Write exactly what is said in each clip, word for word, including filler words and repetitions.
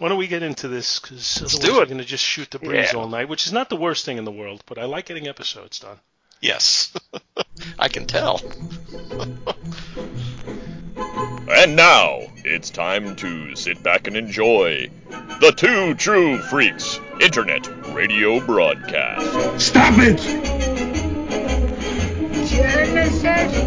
Why don't we get into this? Because otherwise we're going to just shoot the breeze yeah. all night, which is not the worst thing in the world, but I like getting episodes done. Yes. I can tell. And now, it's time to sit back and enjoy The Two True Freaks Internet Radio Broadcast. Stop it! Genesis!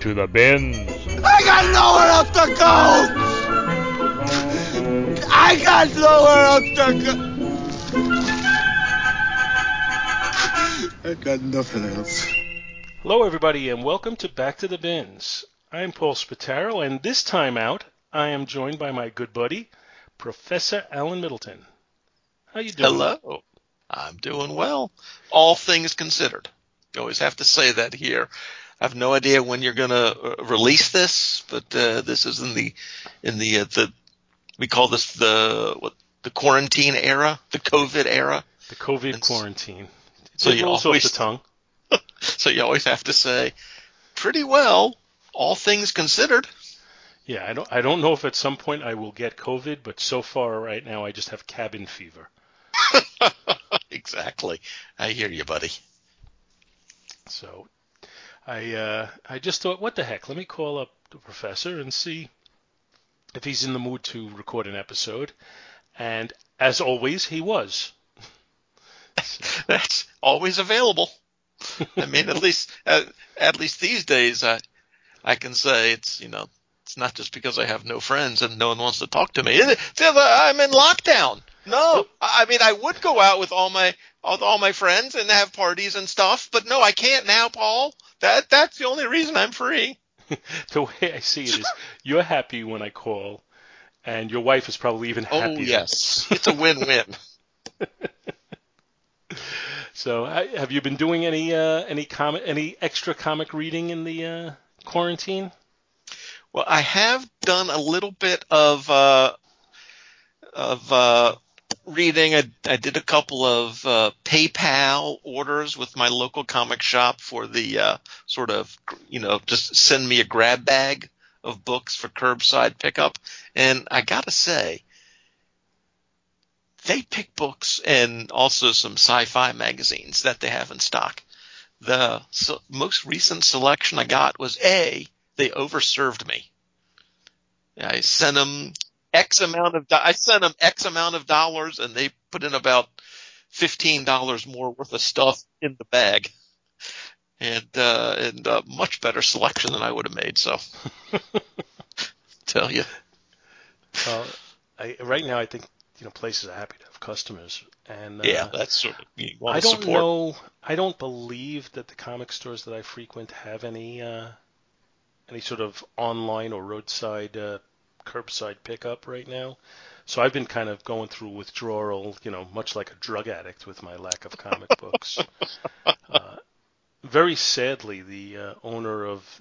to the bins. I got nowhere else to go! I got nowhere else to go! I got nothing else. Hello, everybody, and welcome to Back to the Bins. I'm Paul Spataro, and this time out, I am joined by my good buddy, Professor Alan Middleton. How you doing? Hello. I'm doing well. All things considered. You always have to say that here. I have no idea when you're going to release this, but uh, this is in the in the uh, the we call this the what the quarantine era, the COVID era, the COVID and quarantine. So, so you always the tongue. So you always have to say, pretty well, all things considered. Yeah, I don't I don't know if at some point I will get COVID, but so far right now I just have cabin fever. Exactly, I hear you, buddy. So. I uh, I just thought, what the heck? Let me call up the professor and see if he's in the mood to record an episode. And as always, he was. So. That's always available. I mean, at least uh, at least these days, I I can say it's you know it's not just because I have no friends and no one wants to talk to me. I'm in lockdown. No, I mean I would go out with all my with all my friends and have parties and stuff, but no, I can't now, Paul. That that's the only reason I'm free. The way I see it is, you're happy when I call, and your wife is probably even happier. Oh yes, it's a win-win. So, have you been doing any uh, any comic any extra comic reading in the uh, quarantine? Well, I have done a little bit of uh, of. Uh, Reading, I, I did a couple of uh, PayPal orders with my local comic shop for the uh, sort of, you know, just send me a grab bag of books for curbside pickup. And I got to say, they pick books and also some sci-fi magazines that they have in stock. The so, most recent selection I got was A, they overserved me. I sent them X amount of do- I sent them X amount of dollars, and they put in about fifteen dollars more worth of stuff in the bag, and uh, and uh, much better selection than I would have made. So, tell you. Well, I, right now I think you know places are happy to have customers, and uh, yeah, that's sort of you want I don't support. know. I don't believe that the comic stores that I frequent have any uh, any sort of online or roadside. Uh, curbside pickup right now. So I've been kind of going through withdrawal, you know, much like a drug addict with my lack of comic books. Uh, very sadly, the uh, owner of,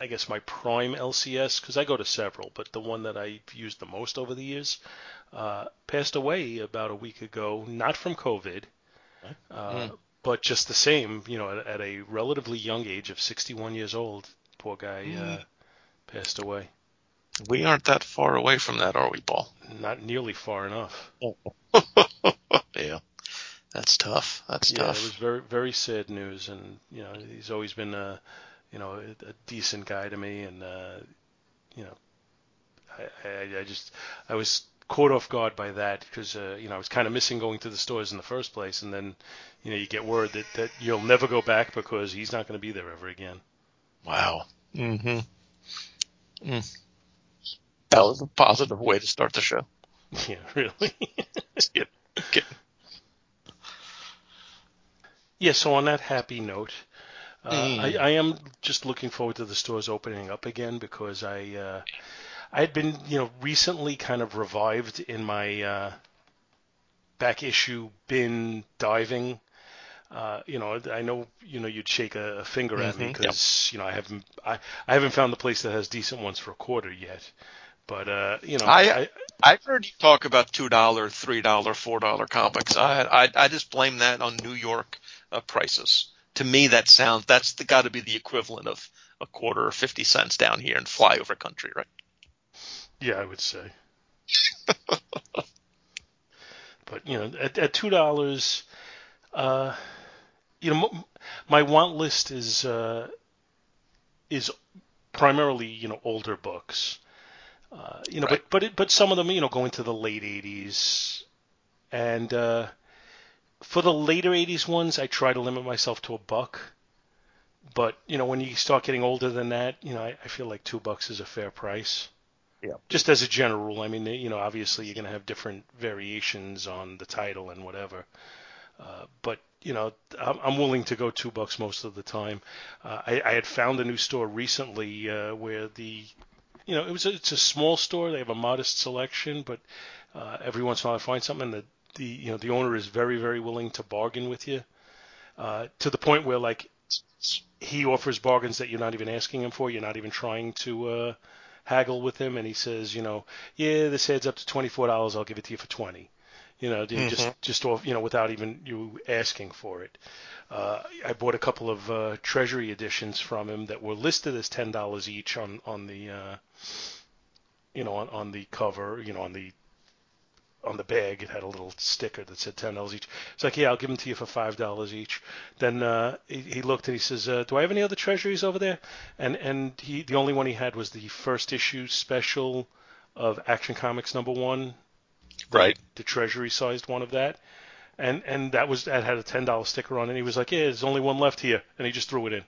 I guess, my prime L C S, because I go to several, but the one that I've used the most over the years, uh, passed away about a week ago, not from COVID, uh, mm. but just the same, you know, at, at a relatively young age of sixty-one years old, poor guy mm. uh, passed away. We aren't that far away from that, are we, Paul? Not nearly far enough. Oh. Yeah, that's tough. That's yeah, tough. It was very, very sad news, and you know, he's always been a, you know, a, a decent guy to me, and uh, you know, I, I, I just, I was caught off guard by that because uh, you know, I was kind of missing going to the stores in the first place, and then, you know, you get word that, that you'll never go back because he's not going to be there ever again. Wow. Mm-hmm. Mm. That was a positive way to start the show. Yeah, really. yeah. Okay. yeah, so on that happy note, uh, mm. I, I am just looking forward to the stores opening up again because I uh, I had been, you know, recently kind of revived in my uh, back issue bin diving. Uh, you know, I know, you know, you'd shake a, a finger mm-hmm. at me because, yep. you know, I haven't, I, I haven't found the place that has decent ones for a quarter yet. But, uh, you know, I, I, I've heard you talk about two dollars, three dollars, four dollars comics. I, I, I just blame that on New York uh, prices. To me, that sounds, that's got to be the equivalent of a quarter or fifty cents down here in flyover country, right? Yeah, I would say. But, you know, at, at two dollars, uh, you know, m- my want list is, uh, is primarily, you know, older books. Uh, you know, right. but but it, but some of them, you know, go into the late eighties, and uh, for the later eighties ones, I try to limit myself to a buck. But you know, when you start getting older than that, you know, I, I feel like two bucks is a fair price. Yeah. Just as a general rule. I mean, you know, obviously you're going to have different variations on the title and whatever. Uh, but you know, I'm, I'm willing to go two bucks most of the time. Uh, I, I had found a new store recently uh, where the You know, it was a, it's a small store. They have a modest selection, but uh, every once in a while I find something that the you know the owner is very, very willing to bargain with you uh, to the point where like he offers bargains that you're not even asking him for. You're not even trying to uh, haggle with him, and he says, you know, yeah, this adds up to twenty-four dollars. I'll give it to you for twenty dollars. You know, mm-hmm. just just off, you know, without even you asking for it. Uh, I bought a couple of uh, Treasury editions from him that were listed as ten dollars each on on the, uh, you know, on, on the cover, you know, on the on the bag. It had a little sticker that said ten dollars each. It's like, yeah, I'll give them to you for five dollars each. Then uh, he, he looked and he says, uh, do I have any other Treasuries over there? And and he the only one he had was the first issue special of Action Comics number one. Right, the, the Treasury-sized one of that, and and that was that had a ten dollar sticker on it. And he was like, "Yeah, there's only one left here," and he just threw it in.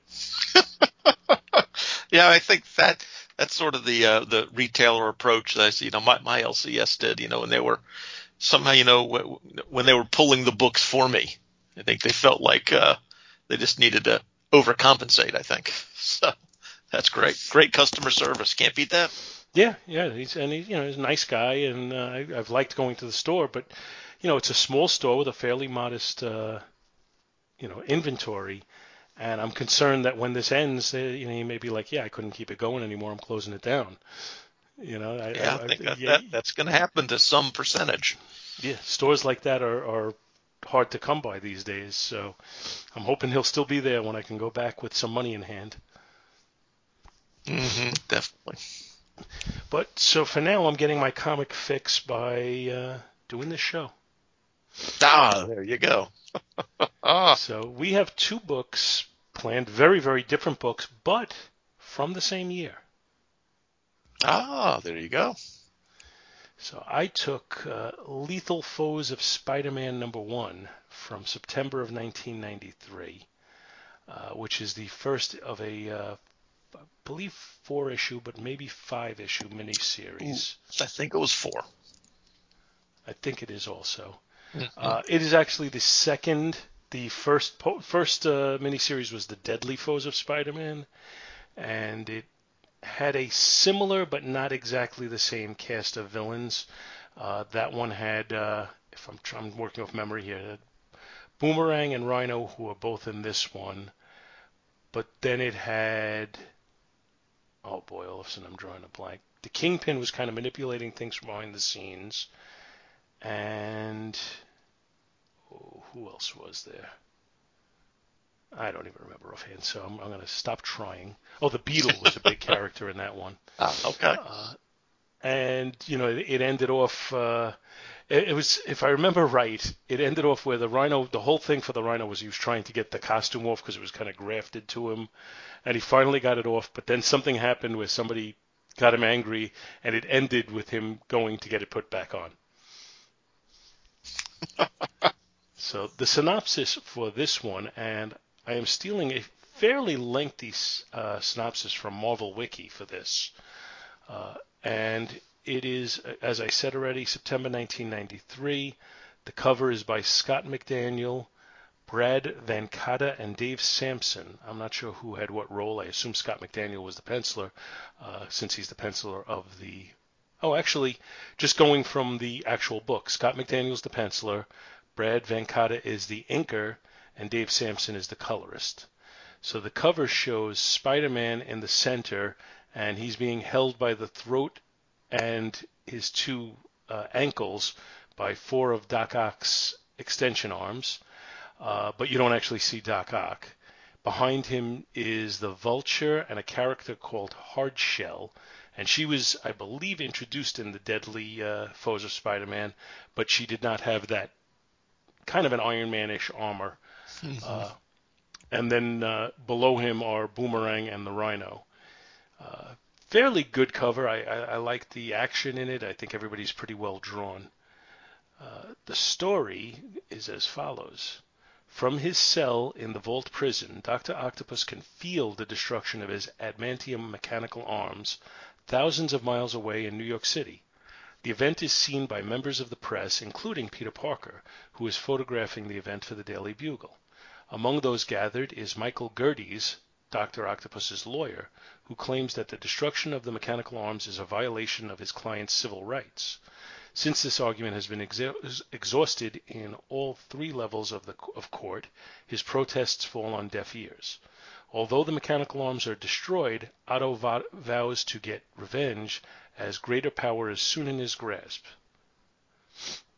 Yeah, I think that that's sort of the uh, the retailer approach that I see. You know, my my L C S did. You know, and they were somehow, you know, w- when they were pulling the books for me, I think they felt like uh, they just needed to overcompensate. I think so. That's great, great customer service. Can't beat that. Yeah, yeah, he's and he, you know, he's a nice guy, and uh, I, I've liked going to the store. But you know, it's a small store with a fairly modest, uh, you know, inventory, and I'm concerned that when this ends, uh, you know, he may be like, "Yeah, I couldn't keep it going anymore. I'm closing it down." You know, I, yeah, I, I think I, that, yeah, that, that's going to happen to some percentage. Yeah, stores like that are, are hard to come by these days. So I'm hoping he'll still be there when I can go back with some money in hand. Mm-hmm, definitely. But so for now, I'm getting my comic fix by uh, doing this show. Ah, there you go. So we have two books planned, very, very different books, but from the same year. Ah, there you go. So I took uh, Lethal Foes of Spider-Man number one from September of nineteen ninety-three, uh, which is the first of a... Uh, I believe four issue, but maybe five issue miniseries. Ooh, I think it was four. I think it is also. Mm-hmm. Uh, it is actually the second. The first po- first uh, miniseries was The Deadly Foes of Spider-Man, and it had a similar but not exactly the same cast of villains. Uh, that one had, uh, if I'm, tr- I'm working off memory here, Boomerang and Rhino, who are both in this one. But then it had. Oh, boy, all of a sudden I'm drawing a blank. The Kingpin was kind of manipulating things from behind the scenes. And oh, who else was there? I don't even remember offhand, so I'm, I'm going to stop trying. Oh, the Beetle was a big character in that one. Ah, okay. Uh, and, you know, it, it ended off... Uh, it, it was, if I remember right, it ended off where the Rhino... The whole thing for the Rhino was he was trying to get the costume off because it was kind of grafted to him. And he finally got it off, but then something happened where somebody got him angry, and it ended with him going to get it put back on. So the synopsis for this one, and I am stealing a fairly lengthy uh, synopsis from Marvel Wiki for this. Uh, and it is, as I said already, September nineteen ninety-three. The cover is by Scott McDaniel. Brad Vancata and Dave Sampson. I'm not sure who had what role. I assume Scott McDaniel was the penciler, uh, since he's the penciler of the... Oh, actually, just going from the actual book, Scott McDaniel's the penciler, Brad Vancata is the inker, and Dave Sampson is the colorist. So the cover shows Spider-Man in the center, and he's being held by the throat and his two uh, ankles by four of Doc Ock's extension arms, uh, but you don't actually see Doc Ock. Behind him is the Vulture and a character called Hardshell, and she was, I believe, introduced in The Deadly uh, Foes of Spider-Man, but she did not have that kind of an Iron Man-ish armor. Mm-hmm. Uh, and then uh, below him are Boomerang and the Rhino. Uh, fairly good cover. I, I, I like the action in it. I think everybody's pretty well drawn. Uh, the story is as follows. From his cell in the Vault prison, Doctor Octopus can feel the destruction of his adamantium mechanical arms thousands of miles away in New York City. The event is seen by members of the press, including Peter Parker, who is photographing the event for the Daily Bugle. Among those gathered is Michael Gerties, Doctor Octopus's lawyer, who claims that the destruction of the mechanical arms is a violation of his client's civil rights. Since this argument has been exa- exhausted in all three levels of, the, of court, his protests fall on deaf ears. Although the mechanical arms are destroyed, Otto vo- vows to get revenge, as greater power is soon in his grasp.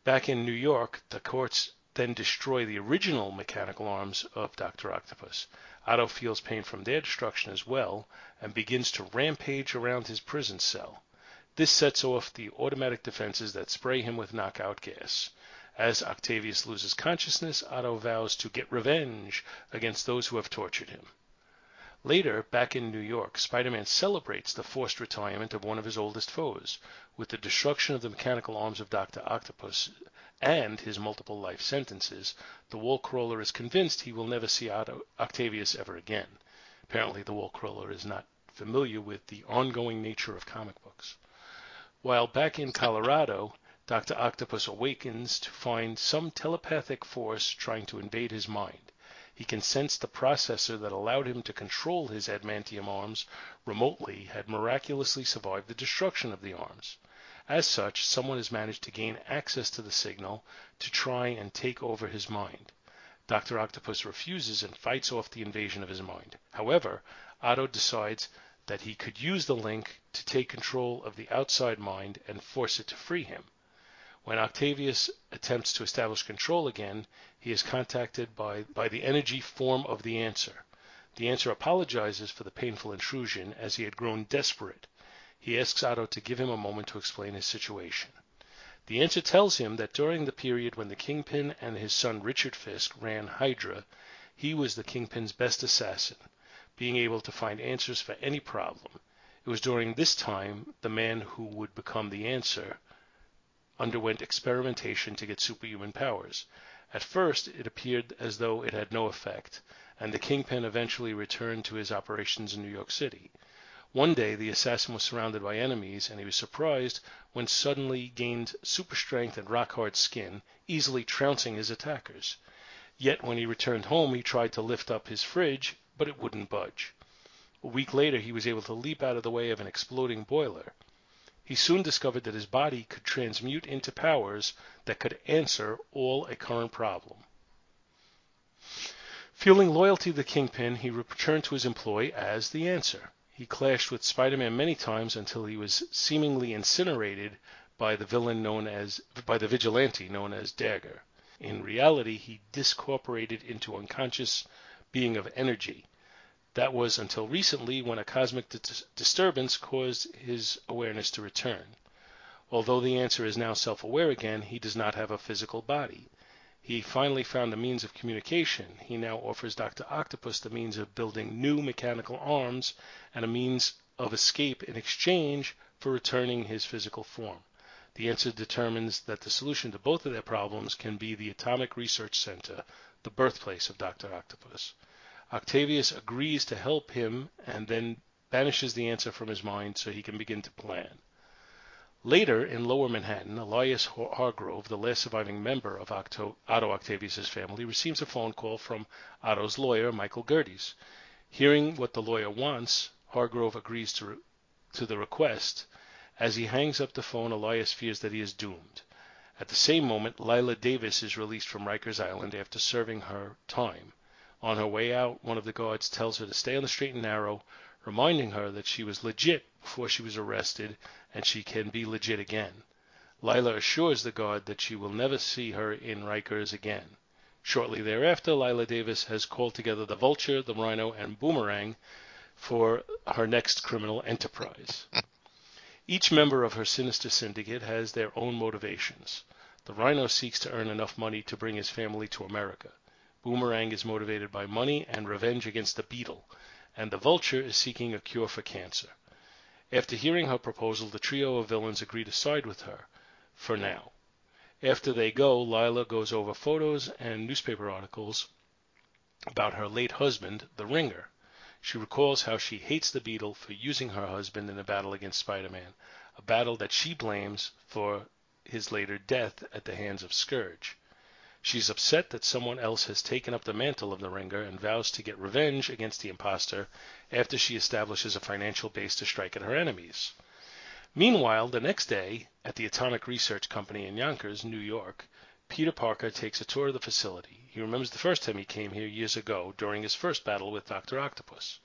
Back in New York, the courts then destroy the original mechanical arms of Doctor Octopus. Otto feels pain from their destruction as well, and begins to rampage around his prison cell. This sets off the automatic defenses that spray him with knockout gas. As Octavius loses consciousness, Otto vows to get revenge against those who have tortured him. Later, back in New York, Spider-Man celebrates the forced retirement of one of his oldest foes, with the destruction of the mechanical arms of Doctor Octopus and his multiple life sentences. The Wall Crawler is convinced he will never see Otto, Octavius ever again. Apparently, the Wall Crawler is not familiar with the ongoing nature of comic books. While back in Colorado, Doctor Octopus awakens to find some telepathic force trying to invade his mind. He can sense the processor that allowed him to control his adamantium arms remotely had miraculously survived the destruction of the arms. As such, someone has managed to gain access to the signal to try and take over his mind. Doctor Octopus refuses and fights off the invasion of his mind. However, Otto decides that he could use the link to take control of the outside mind and force it to free him. When Octavius attempts to establish control again, he is contacted by, by the energy form of the Answer. The Answer apologizes for the painful intrusion, as he had grown desperate. He asks Otto to give him a moment to explain his situation. The Answer tells him that during the period when the Kingpin and his son Richard Fisk ran Hydra, he was the Kingpin's best assassin, being able to find answers for any problem. It was during this time the man who would become the Answer underwent experimentation to get superhuman powers. At first, it appeared as though it had no effect, and the Kingpin eventually returned to his operations in New York City. One day, the assassin was surrounded by enemies, and he was surprised when suddenly gained super strength and rock-hard skin, easily trouncing his attackers. Yet, when he returned home, he tried to lift up his fridge, but it wouldn't budge. A week later, he was able to leap out of the way of an exploding boiler. He soon discovered that his body could transmute into powers that could answer all a current problem. Feeling loyalty to the Kingpin, he returned to his employ as the Answer. He clashed with Spider-Man many times until he was seemingly incinerated by the villain known as by the vigilante known as Dagger. In reality, he discorporated into unconscious being of energy. That was until recently, when a cosmic dis- disturbance caused his awareness to return. Although the Answer is now self-aware again, he does not have a physical body. He finally found a means of communication. He now offers Doctor Octopus the means of building new mechanical arms and a means of escape in exchange for returning his physical form. The Answer determines that the solution to both of their problems can be the Atomic Research Center, the birthplace of Doctor Octopus. Octavius agrees to help him and then banishes the Answer from his mind so he can begin to plan. Later, in Lower Manhattan, Elias Hargrove, the last surviving member of Otto Octavius's family, receives a phone call from Otto's lawyer, Michael Gerties. Hearing what the lawyer wants, Hargrove agrees to, re- to the request. As he hangs up the phone, Elias fears that he is doomed. At the same moment, Lila Davis is released from Rikers Island after serving her time. On her way out, one of the guards tells her to stay on the straight and narrow, reminding her that she was legit before she was arrested and she can be legit again. Lila assures the guard that she will never see her in Rikers again. Shortly thereafter, Lila Davis has called together the Vulture, the Rhino, and Boomerang for her next criminal enterprise. Each member of her sinister syndicate has their own motivations. The Rhino seeks to earn enough money to bring his family to America. Boomerang is motivated by money and revenge against the Beetle, and the Vulture is seeking a cure for cancer. After hearing her proposal, the trio of villains agree to side with her, for now. After they go, Lila goes over photos and newspaper articles about her late husband, the Ringer. She recalls how she hates the Beetle for using her husband in a battle against Spider-Man, a battle that she blames for his later death at the hands of Scourge. She's upset that someone else has taken up the mantle of the Ringer and vows to get revenge against the imposter after she establishes a financial base to strike at her enemies. Meanwhile, the next day, at the Atomic Research Company in Yonkers, New York, Peter Parker takes a tour of the facility. He remembers the first time he came here years ago during his first battle with Doctor Octopus.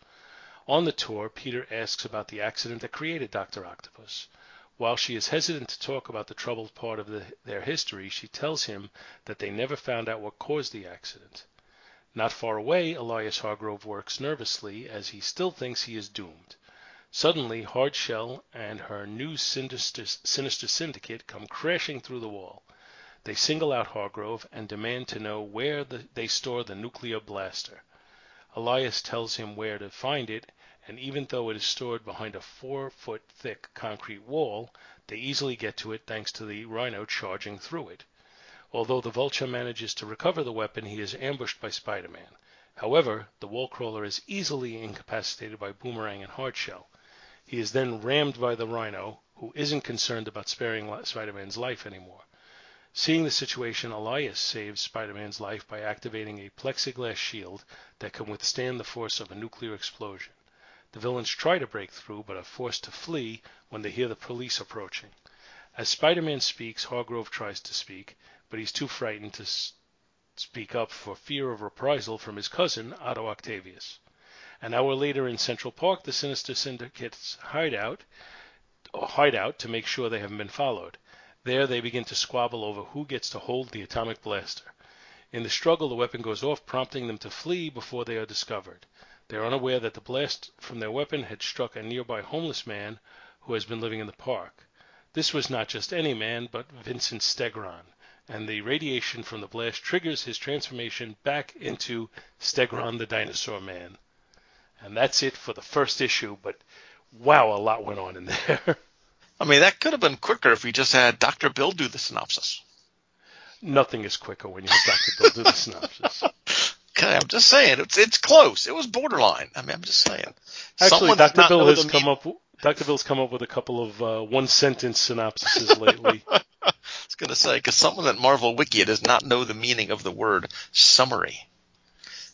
On the tour, Peter asks about the accident that created Doctor Octopus. While she is hesitant to talk about the troubled part of the, their history, she tells him that they never found out what caused the accident. Not far away, Elias Hargrove works nervously as he still thinks he is doomed. Suddenly, Hardshell and her new sinister, sinister syndicate come crashing through the wall. They single out Hargrove and demand to know where the, they store the nuclear blaster. Elias tells him where to find it, and even though it is stored behind a four-foot-thick concrete wall, they easily get to it thanks to the Rhino charging through it. Although the Vulture manages to recover the weapon, he is ambushed by Spider-Man. However, the wall crawler is easily incapacitated by Boomerang and Hardshell. He is then rammed by the Rhino, who isn't concerned about sparing Spider-Man's life anymore. Seeing the situation, Elias saves Spider-Man's life by activating a plexiglass shield that can withstand the force of a nuclear explosion. The villains try to break through, but are forced to flee when they hear the police approaching. As Spider-Man speaks, Hargrove tries to speak, but he's too frightened to s- speak up for fear of reprisal from his cousin, Otto Octavius. An hour later in Central Park, the Sinister Syndicate's hideout, or hideout to make sure they haven't been followed. There they begin to squabble over who gets to hold the atomic blaster. In the struggle, the weapon goes off, prompting them to flee before they are discovered. They are unaware that the blast from their weapon had struck a nearby homeless man who has been living in the park. This was not just any man, but Vincent Stegron, and the radiation from the blast triggers his transformation back into Stegron the Dinosaur Man. And that's it for the first issue, but wow, a lot went on in there. I mean, that could have been quicker if we just had Doctor Bill do the synopsis. Nothing is quicker when you have Doctor Bill do the synopsis. I'm just saying, it's it's close. It was borderline. I mean, I'm just saying. Actually, Doctor Bill has come up. Doctor Bill's come up with a couple of uh, one-sentence synopsises lately. I was going to say, because someone at Marvel Wiki does not know the meaning of the word summary.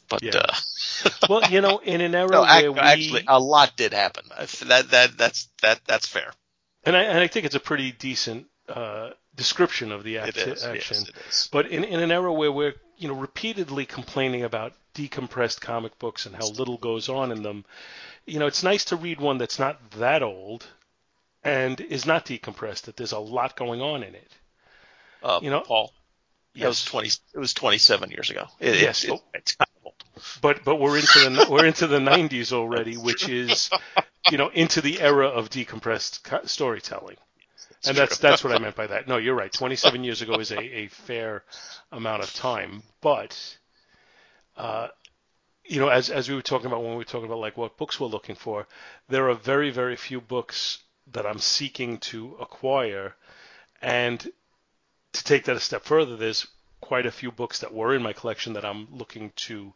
But yeah. uh, well, you know, in an era no, where actually, we actually a lot did happen. That that that's that that's fair. And I and I think it's a pretty decent uh, description of the act- it is, action. Yes, it is. But in in an era where we're you know, repeatedly complaining about decompressed comic books and how little goes on in them, you know, it's nice to read one that's not that old and is not decompressed, that there's a lot going on in it. Uh, you know, Paul, yes. It was twenty, it was twenty-seven years ago. It, yes. It, it, it's kind of old. But, but we're into the, we're into the nineties already, which is, you know, into the era of decompressed co- storytelling. It's and true. that's that's what I meant by that. No, you're right. twenty-seven years ago is a, a fair amount of time. But, uh, you know, as as we were talking about when we were talking about, like, what books we're looking for, there are very, very few books that I'm seeking to acquire. And to take that a step further, there's quite a few books that were in my collection that I'm looking to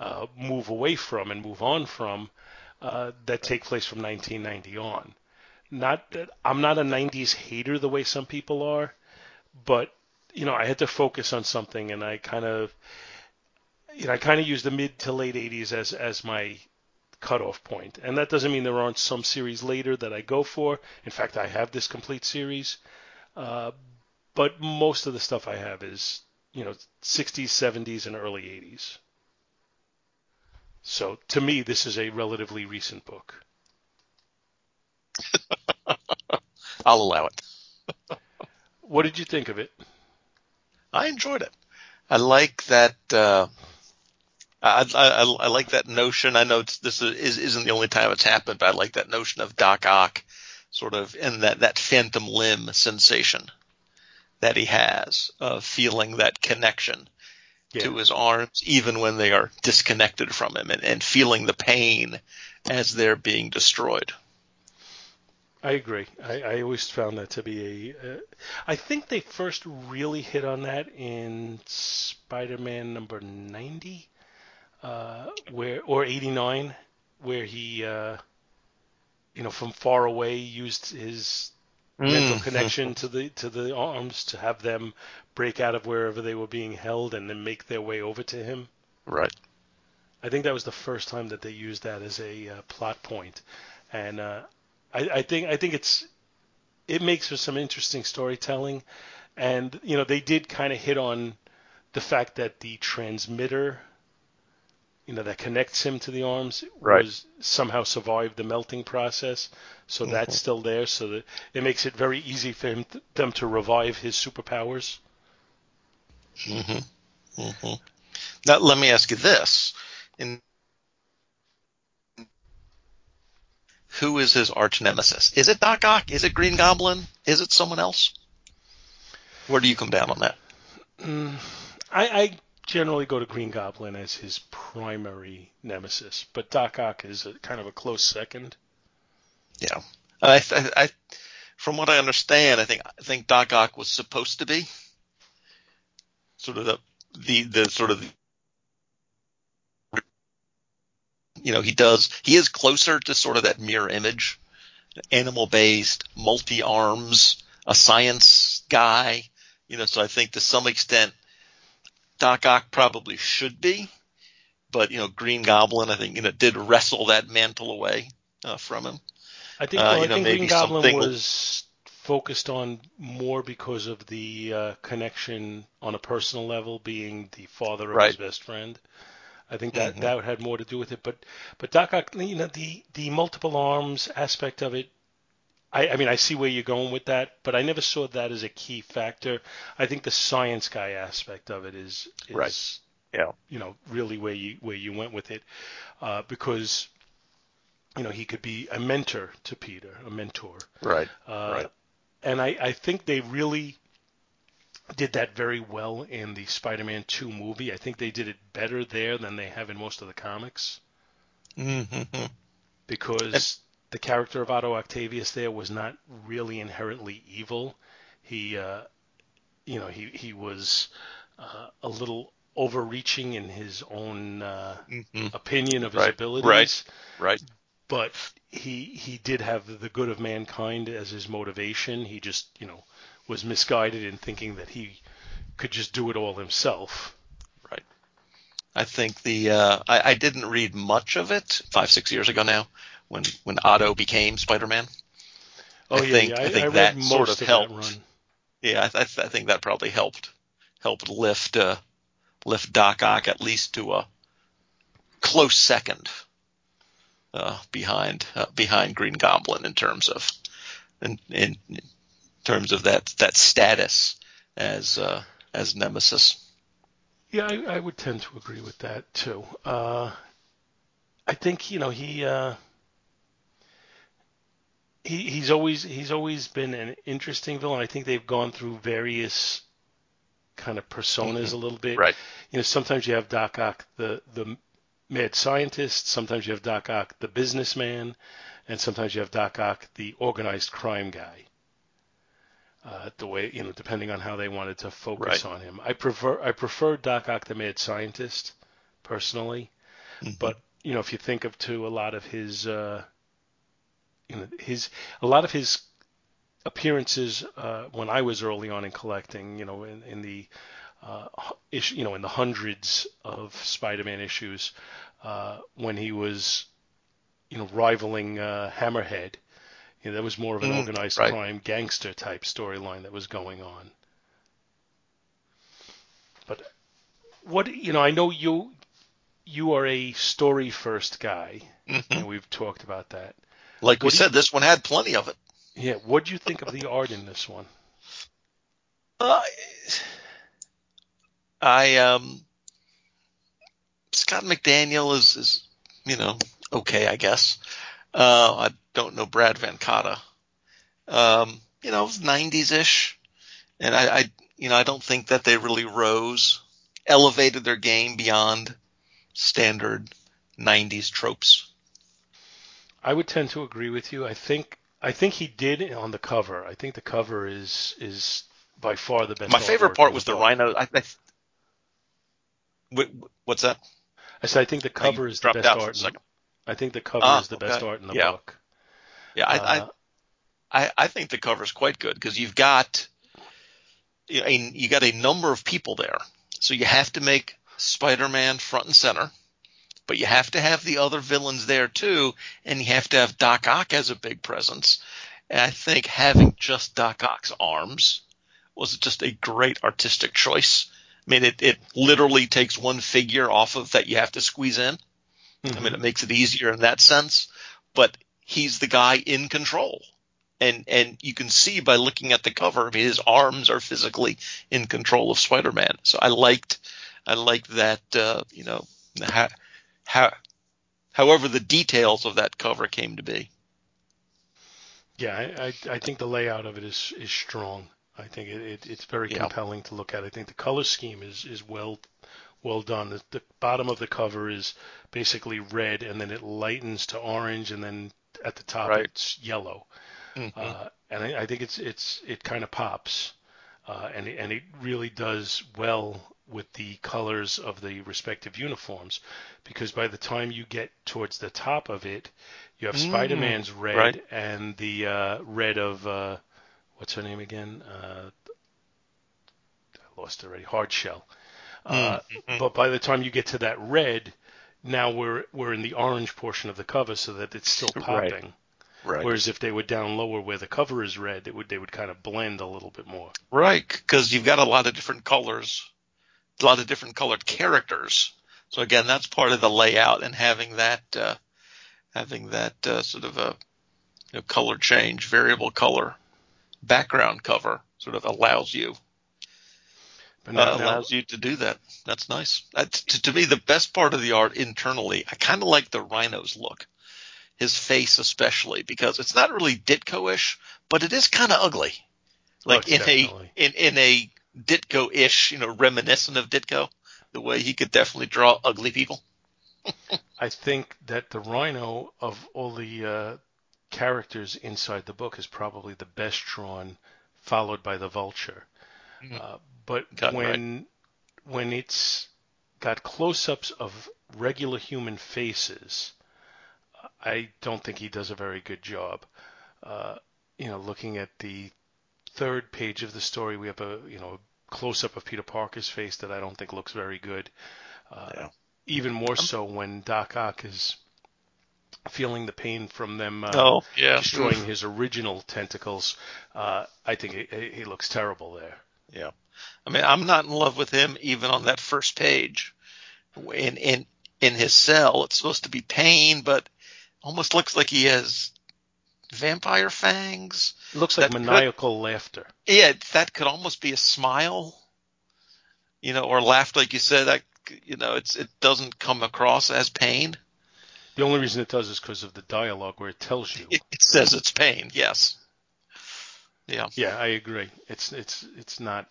uh, move away from and move on from uh, that take place from nineteen ninety on. Not that I'm not a nineties hater the way some people are, but you know, I had to focus on something, and I kind of, you know, I kind of used the mid to late eighties as as my cutoff point. And that doesn't mean there aren't some series later that I go for. In fact, I have this complete series, uh, but most of the stuff I have is, you know, sixties, seventies, and early eighties. So to me, this is a relatively recent book. I'll allow it. What did you think of it? I enjoyed it. I like that. Uh, I, I, I like that notion. I know it's, this is, isn't the only time it's happened, but I like that notion of Doc Ock, sort of, and that that phantom limb sensation that he has of feeling that connection. Yeah. To his arms, even when they are disconnected from him, and, and feeling the pain as they're being destroyed. I agree. I, I always found that to be a... Uh, I think they first really hit on that in Spider-Man number ninety, uh, where or eighty-nine, where he, uh, you know, from far away used his... mental connection to the to the arms to have them break out of wherever they were being held and then make their way over to him. Right. I think that was the first time that they used that as a uh, plot point, and uh, I, I think I think it's it makes for some interesting storytelling. And you know, they did kind of hit on the fact that the transmitter, you know, that connects him to the arms, right, was somehow survived the melting process. So mm-hmm. that's still there. So that it makes it very easy for him to, them to revive his superpowers. Mm-hmm. Mm-hmm. Now, let me ask you this. In, who is his arch nemesis? Is it Doc Ock? Is it Green Goblin? Is it someone else? Where do you come down on that? Mm, I... I generally go to Green Goblin as his primary nemesis, but Doc Ock is a, kind of a close second. Yeah, I, I, I, from what I understand, I think I think Doc Ock was supposed to be sort of the the, the sort of the, you know, he does he is closer to sort of that mirror image, animal based, multi arms, a science guy, you know. So I think to some extent, Doc Ock probably should be, but, you know, Green Goblin, I think, you know, did wrestle that mantle away uh, from him. I think, well, uh, I know, think Green Goblin was will... focused on more because of the uh, connection on a personal level, being the father of right. his best friend. I think that, mm-hmm. that had more to do with it. But but Doc Ock, you know, the, the multiple arms aspect of it, I, I mean, I see where you're going with that, but I never saw that as a key factor. I think the science guy aspect of it is, is right. Yeah. You know, really where you where you went with it, uh, because, you know, he could be a mentor to Peter, a mentor. Right. Uh, right. And I, I think they really did that very well in the Spider-Man two movie. I think they did it better there than they have in most of the comics. Mm-hmm. Because... It's- The character of Otto Octavius there was not really inherently evil. He, uh, you know, he he was uh, a little overreaching in his own uh, mm-hmm. opinion of his right. abilities. Right. Right. But he he did have the good of mankind as his motivation. He just, you know, was misguided in thinking that he could just do it all himself. Right. I think the uh, I, I didn't read much of it five six years ago now. When when Otto became Spider-Man, oh, I yeah, think yeah. I, I think I that sort of, of helped. Run. Yeah, I, th- I think that probably helped helped lift uh, lift Doc Ock at least to a close second uh, behind uh, behind Green Goblin in terms of in, in terms of that that status as uh, as nemesis. Yeah, I, I would tend to agree with that too. Uh, I think you know he. Uh... He, he's always he's always been an interesting villain. I think they've gone through various kind of personas mm-hmm. a little bit. Right. You know, sometimes you have Doc Ock, the the mad scientist. Sometimes you have Doc Ock, the businessman, and sometimes you have Doc Ock, the organized crime guy. Uh, the way you know, depending on how they wanted to focus right. on him. I prefer I prefer Doc Ock, the mad scientist, personally. Mm-hmm. But you know, if you think of too a lot of his. Uh, you know, his a lot of his appearances uh, when I was early on in collecting, you know, in, in the uh, issue, you know, in the hundreds of Spider-Man issues, uh, when he was, you know, rivaling uh, Hammerhead. You know, that was more of an mm, organized right. crime gangster type storyline that was going on. But what, you know, I know you you are a story first guy, mm-hmm. and we've talked about that. Like what we said, you, this one had plenty of it. Yeah, what do you think of the art in this one? Uh, I um, Scott McDaniel is, is you know okay, I guess. Uh, I don't know Brad Vancata. Um, you know, it was nineties-ish, and I, I, you know, I don't think that they really rose, elevated their game beyond standard nineties tropes. I would tend to agree with you. I think, I think he did on the cover. I think the cover is is by far the best. My favorite part was the rhino. I, I, what, what's that? I said I think the cover is the best art. I think the cover ah, is the best okay. art in the yeah. book. Yeah, I, uh, I, I think the cover is quite good because you've got, you know, a, you got a number of people there, so you have to make Spider-Man front and center, but you have to have the other villains there too, and you have to have Doc Ock as a big presence. And I think having just Doc Ock's arms was just a great artistic choice. I mean, it it literally takes one figure off of that you have to squeeze in. I mean, it makes it easier in that sense, but he's the guy in control. And and you can see by looking at the cover, I mean, his arms are physically in control of Spider-Man. So I liked I liked that, uh, you know, how, how, however the details of that cover came to be. Yeah, I, I, I think the layout of it is, is strong. I think it, it it's very yeah. compelling to look at. I think the color scheme is, is well Well done. The, the bottom of the cover is basically red, and then it lightens to orange, and then at the top right. it's yellow. Mm-hmm. Uh, and I, I think it's it's it kind of pops, uh, and it, and it really does well with the colors of the respective uniforms, because by the time you get towards the top of it, you have mm-hmm. Spider-Man's red right. and the uh, red of uh, what's her name again? Uh, I lost already. Hardshell. Uh, mm-hmm. But by the time you get to that red, now we're we're in the orange portion of the cover, so that it's still popping. Right. Right. Whereas if they were down lower where the cover is red, they would they would kind of blend a little bit more. Right, because you've got a lot of different colors, a lot of different colored characters. So again, that's part of the layout and having that uh, having that uh, sort of a you know, color change, variable color background cover sort of allows you. That uh, allows now. you to do that. That's nice. That's, to, to me, the best part of the art internally, I kind of like the rhino's look, his face especially, because it's not really Ditko-ish, but it is kind of ugly, like oh, in definitely. a in, in a Ditko-ish, you know, reminiscent of Ditko, the way he could definitely draw ugly people. I think that the rhino of all the uh, characters inside the book is probably the best drawn, followed by the vulture. Mm-hmm. Uh, But got when right. when it's got close-ups of regular human faces, I don't think he does a very good job. Uh, you know, looking at the third page of the story, we have a you know close-up of Peter Parker's face that I don't think looks very good. Uh, yeah. Even more so when Doc Ock is feeling the pain from them uh, oh, yeah. destroying his original tentacles. Uh, I think he, he looks terrible there. Yeah. I mean, I'm not in love with him even on that first page. In in in his cell, it's supposed to be pain, but almost looks like he has vampire fangs. It looks like that maniacal could, laughter. Yeah, that could almost be a smile, you know, or laughter, like you said. That you know, it's it doesn't come across as pain. The only reason it does is because of the dialogue where it tells you. It, it says it's pain. Yes. Yeah. Yeah, I agree. It's it's it's not.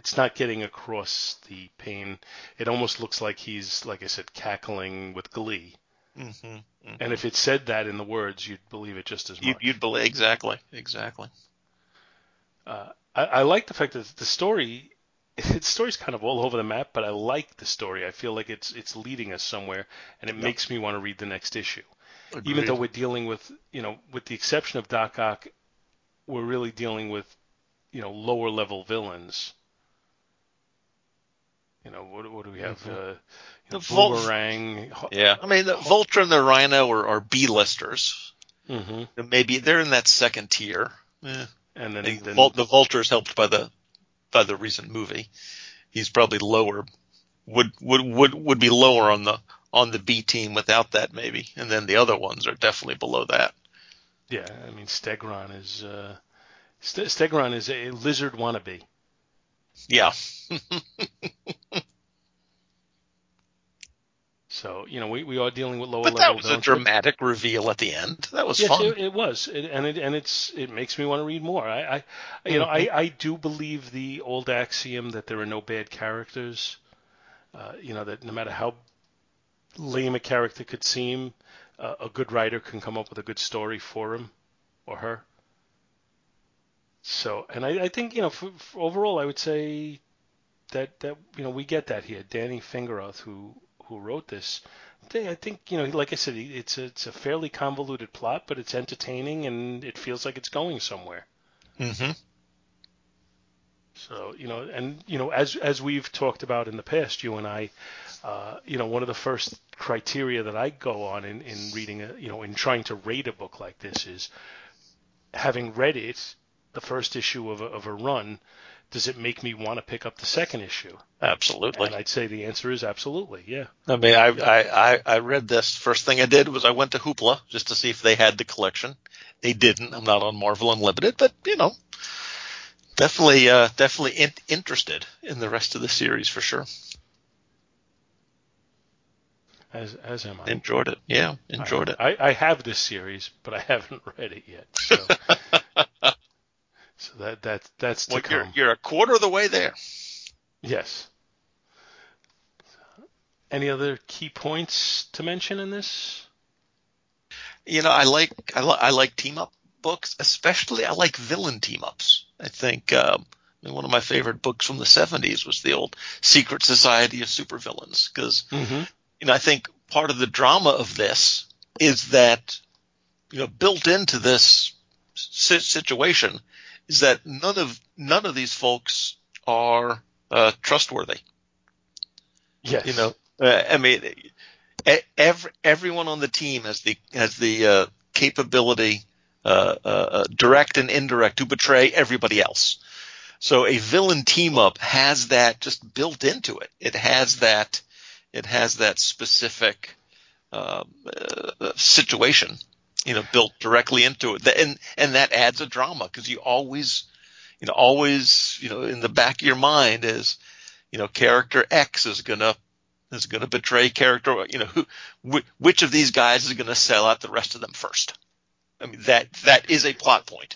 It's not getting across the pain. It almost looks like he's, like I said, cackling with glee. Mm-hmm, mm-hmm. And if it said that in the words, you'd believe it just as much. You'd believe exactly, exactly. Uh, I, I like the fact that the story, the story's kind of all over the map, but I like the story. I feel like it's it's leading us somewhere, and it yep. makes me want to read the next issue. Agreed. Even though we're dealing with, you know, with the exception of Doc Ock, we're really dealing with, you know, lower level villains. You know, what, what do we have? Mm-hmm. Uh, you know, Vol- Boomerang. Yeah. I mean, the Vulture and the Rhino are, are B-listers. Mm-hmm. Maybe they're in that second tier. Yeah. And then, and then Vul- the Vulture's helped by the by the recent movie. He's probably lower. Would would would would be lower on the on the B team without that, maybe. And then the other ones are definitely below that. Yeah, I mean, Stegron is uh, St- Stegron is a lizard wannabe. Yeah. So, you know, we, we are dealing with lower level. But that was a dramatic reveal at the end. That was fun. Yes, it, it was, it, and it and it's it makes me want to read more. I, I you mm-hmm. know, I, I do believe the old axiom that there are no bad characters. Uh, you know, that no matter how lame a character could seem, uh, a good writer can come up with a good story for him or her. So, and I, I think, you know, for, for overall, I would say that, that, you know, we get that here. Danny Fingeroth, who who wrote this, they, I think, you know, like I said, it's a, it's a fairly convoluted plot, but it's entertaining and it feels like it's going somewhere. Mm-hmm. So, you know, and, you know, as as we've talked about in the past, you and I, uh, you know, one of the first criteria that I go on in, in reading, a, you know, in trying to rate a book like this is, having read it, the first issue of a, of a run, does it make me want to pick up the second issue? Absolutely. And I'd say the answer is absolutely, yeah. I mean, I, I, I, I read this. First thing I did was I went to Hoopla just to see if they had the collection. They didn't. I'm not on Marvel Unlimited, but, you know. Definitely, uh, definitely in- interested in the rest of the series for sure. As as am I. Enjoyed it, yeah, enjoyed I, it. I, I have this series, but I haven't read it yet. So, so that that that's to well, come. You're, you're a quarter of the way there. Yes. Any other key points to mention in this? You know, I like I, li- I like team up books, especially I like villain team ups. I think um, I mean, one of my favorite books from the seventies was the old Secret Society of Supervillains, because mm-hmm. you know, I think part of the drama of this is that, you know, built into this situation is that none of none of these folks are uh, trustworthy. Yes, you know, uh, I mean, every, everyone on the team has the has the uh, capability. Uh, uh, uh, direct and indirect, to betray everybody else. So a villain team up has that just built into it. It has that. It has that specific uh, uh, situation, you know, built directly into it, and and that adds a drama, because you always, you know, always, you know, in the back of your mind is, you know, character X is gonna is gonna betray character. You know, who, wh- which of these guys is gonna sell out the rest of them first? I mean, that that is a plot point.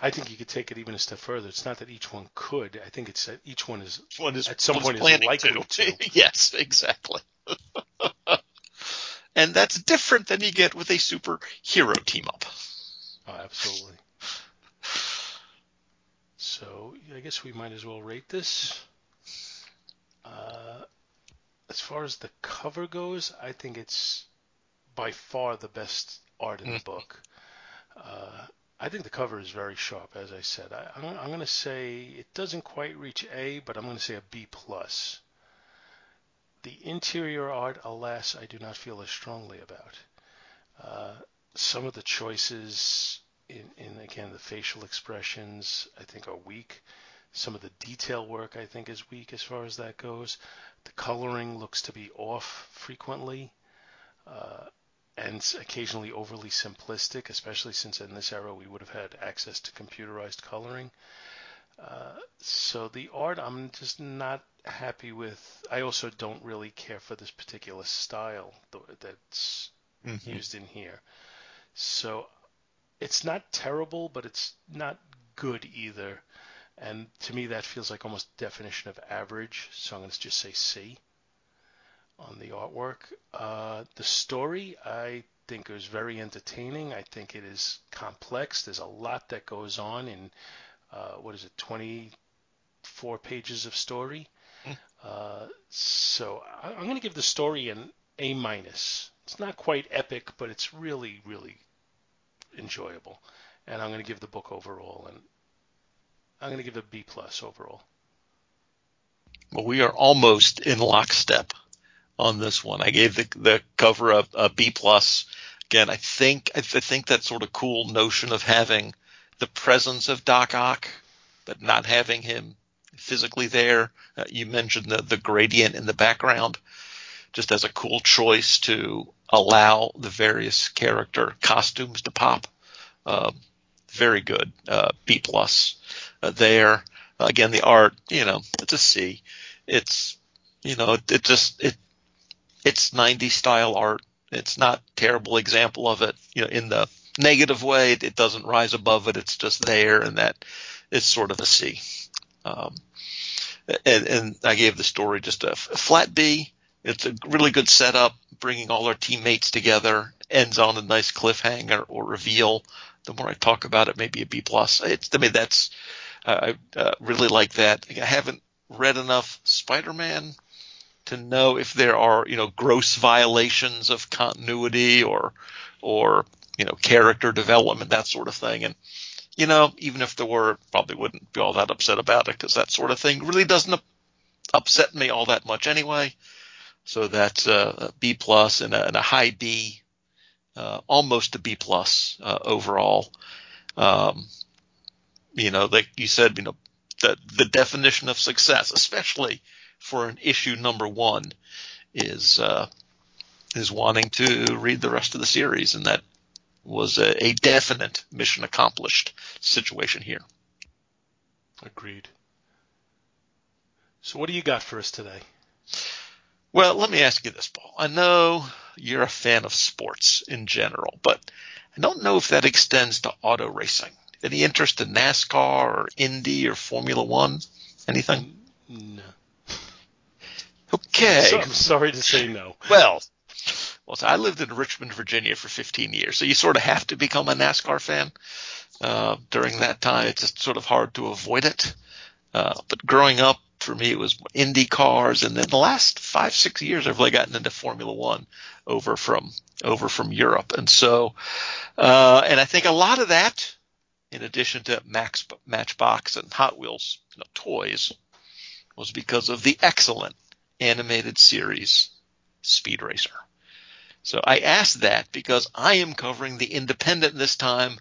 I think you could take it even a step further. It's not that each one could. I think it's that each one is, each one is at some point is likely to. to. Yes, exactly. And that's different than you get with a superhero team up. Oh, absolutely. So I guess we might as well rate this. Uh, as far as the cover goes, I think it's by far the best art in the book. Uh, I think the cover is very sharp, as I said. I, I'm, I'm going to say it doesn't quite reach A, but I'm going to say a B plus. The interior art, alas, I do not feel as strongly about. Uh, some of the choices in, in, again, the facial expressions, I think are weak. Some of the detail work, I think, is weak as far as that goes. The coloring looks to be off frequently. Uh, and occasionally overly simplistic, especially since in this era we would have had access to computerized coloring. Uh, so the art I'm just not happy with. I also don't really care for this particular style that's mm-hmm. used in here. So it's not terrible, but it's not good either. And to me that feels like almost definition of average, so I'm going to just say C. On the artwork. Uh, the story, I think, is very entertaining. I think it is complex. There's a lot that goes on in, uh, what is it, twenty-four pages of story. Mm. Uh, so I, I'm going to give the story an A minus it's not quite epic, but it's really, really enjoyable. And I'm going to give the book overall, and I'm going to give it a B plus overall. Well, we are almost in lockstep on this one. I gave the the cover a, a B plus. Again, I think I think that sort of cool notion of having the presence of Doc Ock, but not having him physically there. Uh, you mentioned the, the gradient in the background, just as a cool choice to allow the various character costumes to pop. Uh, very good, uh, B plus uh, there. Again, the art, you know, it's a C. It's, you know, it, it just it it's nineties style art. It's not a terrible example of it, you know, in the negative way. It doesn't rise above it. It's just there, and that is sort of a C. Um, and, and I gave the story just a flat B. It's a really good setup, bringing all our teammates together, ends on a nice cliffhanger or reveal. The more I talk about it, maybe a B plus. It's, I mean, that's uh, I uh, really like that. I haven't read enough Spider-Man to know if there are, you know, gross violations of continuity or, or, you know, character development, that sort of thing. And, you know, even if there were, probably wouldn't be all that upset about it, because that sort of thing really doesn't upset me all that much anyway. So that's a B plus and a, and a high B, uh, almost a B plus uh, overall. Um, you know, like you said, you know, the, the definition of success, especially for an issue number one, is uh, is wanting to read the rest of the series, and that was a, a definite mission accomplished situation here. Agreed. So what do you got for us today? Well, let me ask you this, Paul. I know you're a fan of sports in general, but I don't know if that extends to auto racing. Any interest in NASCAR or Indy or Formula One? Anything? No. Okay. So, I'm sorry to say no. Well, well, so I lived in Richmond, Virginia for fifteen years, so you sort of have to become a NASCAR fan uh, during that time. It's just sort of hard to avoid it. Uh, but growing up, for me, it was Indy cars, and then the last five, six years, I've really gotten into Formula One over from over from Europe. And so, uh, and I think a lot of that, in addition to Max, Matchbox and Hot Wheels, you know, toys, was because of the excellent animated series Speed Racer. So I asked that because I am covering the independent this time,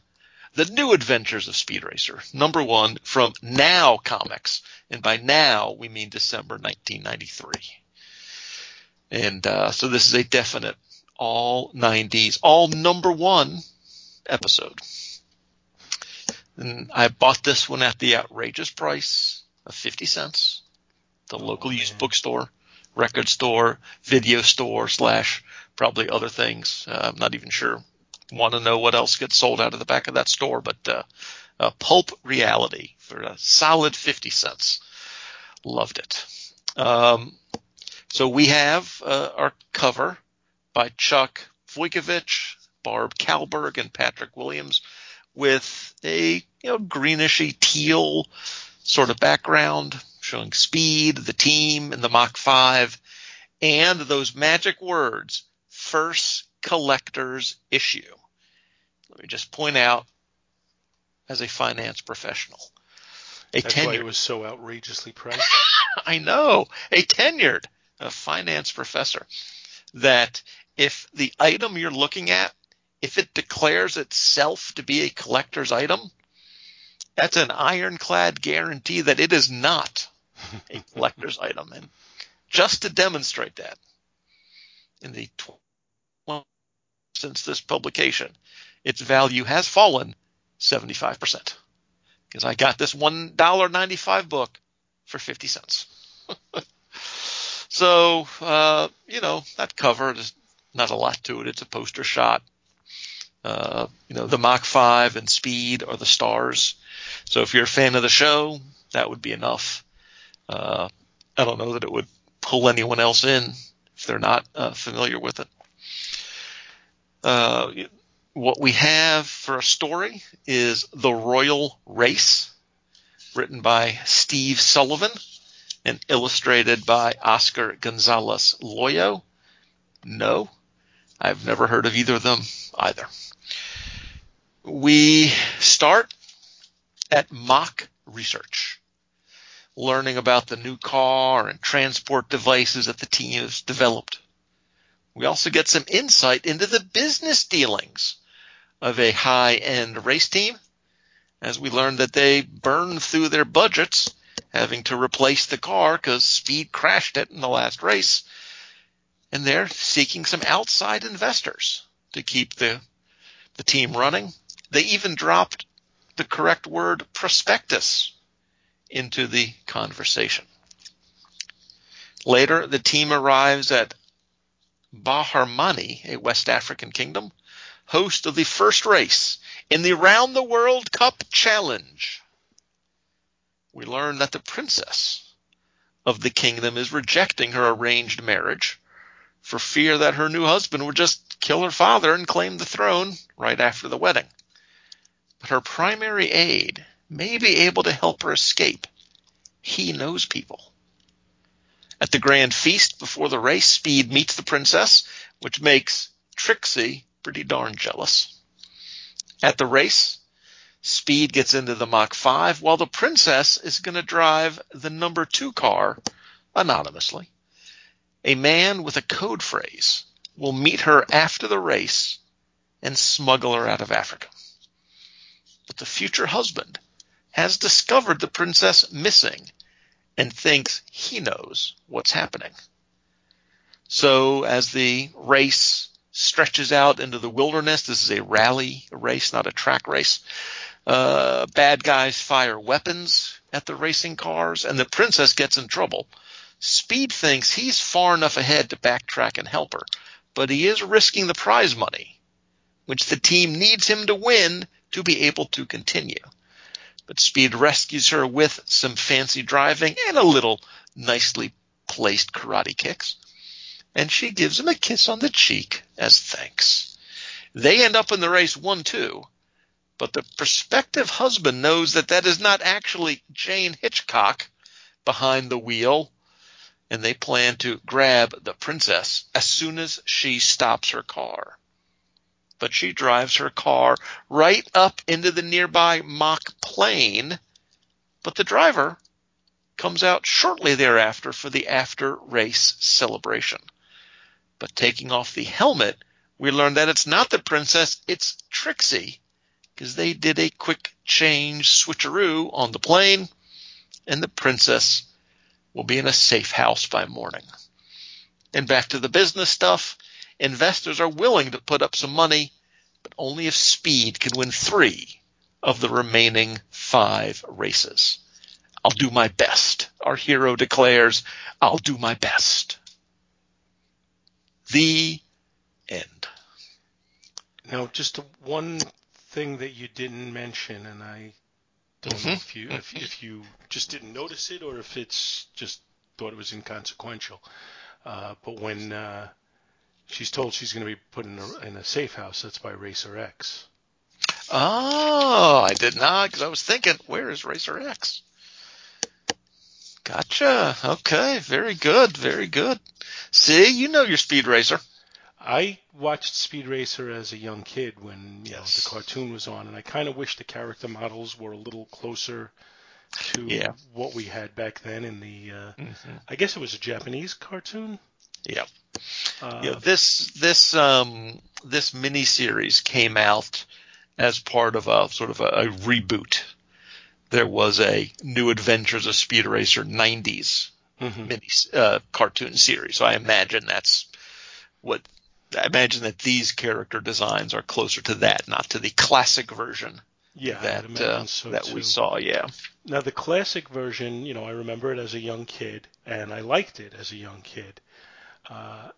The New Adventures of Speed Racer, number one, from Now Comics. And by now, we mean December nineteen ninety-three. And uh, so this is a definite all nineties, all number one episode. And I bought this one at the outrageous price of fifty cents. The local oh, used bookstore, record store, video store, slash probably other things. Uh, I'm not even sure. Want to know what else gets sold out of the back of that store, but uh, uh, Pulp Reality for a solid fifty cents. Loved it. Um, so we have uh, our cover by Chuck Vojkovic, Barb Kalberg, and Patrick Williams, with a you know greenishy teal sort of background showing speed, the team, and the Mach five, and those magic words, first collector's issue. Let me just point out, as a finance professional, a that's tenured, why it was so outrageously priced. I know, a tenured a finance professor, that if the item you're looking at, if it declares itself to be a collector's item, that's an ironclad guarantee that it is not a collector's item. And just to demonstrate that, in the tw- since this publication, its value has fallen seventy-five percent, because I got this one dollar and ninety-five cents book for fifty cents. So, uh, you know, that cover, there's not a lot to it. It's a poster shot. Uh, you know, the Mach five and Speed are the stars. So if you're a fan of the show, that would be enough. Uh, I don't know that it would pull anyone else in if they're not uh, familiar with it. Uh, what we have for a story is The Royal Race, written by Steve Sullivan and illustrated by Oscar Gonzalez-Loyo. No, I've never heard of either of them either. We start at mock research, learning about the new car and transport devices that the team has developed. We also get some insight into the business dealings of a high-end race team, as we learn that they burned through their budgets having to replace the car because Speed crashed it in the last race, and they're seeking some outside investors to keep the, the team running. They even dropped the correct word prospectus into the conversation. Later, the team arrives at Baharmani, a West African kingdom, host of the first race in the Round the World Cup Challenge. We learn that the princess of the kingdom is rejecting her arranged marriage for fear that her new husband would just kill her father and claim the throne right after the wedding. But her primary aide may be able to help her escape. He knows people. At the grand feast before the race, Speed meets the princess, which makes Trixie pretty darn jealous. At the race, Speed gets into the Mach five, while the princess is going to drive the number two car anonymously. A man with a code phrase will meet her after the race and smuggle her out of Africa. But the future husband has discovered the princess missing and thinks he knows what's happening. So as the race stretches out into the wilderness, this is a rally race, not a track race, uh, bad guys fire weapons at the racing cars, and the princess gets in trouble. Speed thinks he's far enough ahead to backtrack and help her, but he is risking the prize money, which the team needs him to win to be able to continue. But Speed rescues her with some fancy driving and a little nicely placed karate kicks, and she gives him a kiss on the cheek as thanks. They end up in the race one two, but the prospective husband knows that that is not actually Jane Hitchcock behind the wheel, and they plan to grab the princess as soon as she stops her car. But she drives her car right up into the nearby mock plane. But the driver comes out shortly thereafter for the after-race celebration. But taking off the helmet, we learn that it's not the princess, it's Trixie, because they did a quick change switcheroo on the plane, and the princess will be in a safe house by morning. And back to the business stuff. Investors are willing to put up some money, but only if Speed can win three of the remaining five races. I'll do my best. Our hero declares, I'll do my best. The end. Now, just one thing that you didn't mention, and I don't mm-hmm. know if you, if, if you just didn't notice it or if it's just thought it was inconsequential. Uh, but when... Uh, She's told she's going to be put in a, in a safe house. That's by Racer X. Oh, I did not, because I was thinking, where is Racer X? Gotcha. Okay, very good, very good. See, you know your Speed Racer. I watched Speed Racer as a young kid when you yes. know, the cartoon was on, and I kind of wish the character models were a little closer to yeah. what we had back then in the uh, – mm-hmm. I guess it was a Japanese cartoon. Yeah. Uh, yeah, this this um this miniseries came out as part of a sort of a, a reboot. There was a New Adventures of Speed Racer nineties mm-hmm. mini uh, cartoon series, so I imagine that's what I imagine that these character designs are closer to that, not to the classic version. Yeah, that uh, so that too. we saw. Yeah. Now the classic version, you know, I remember it as a young kid, and I liked it as a young kid. Uh,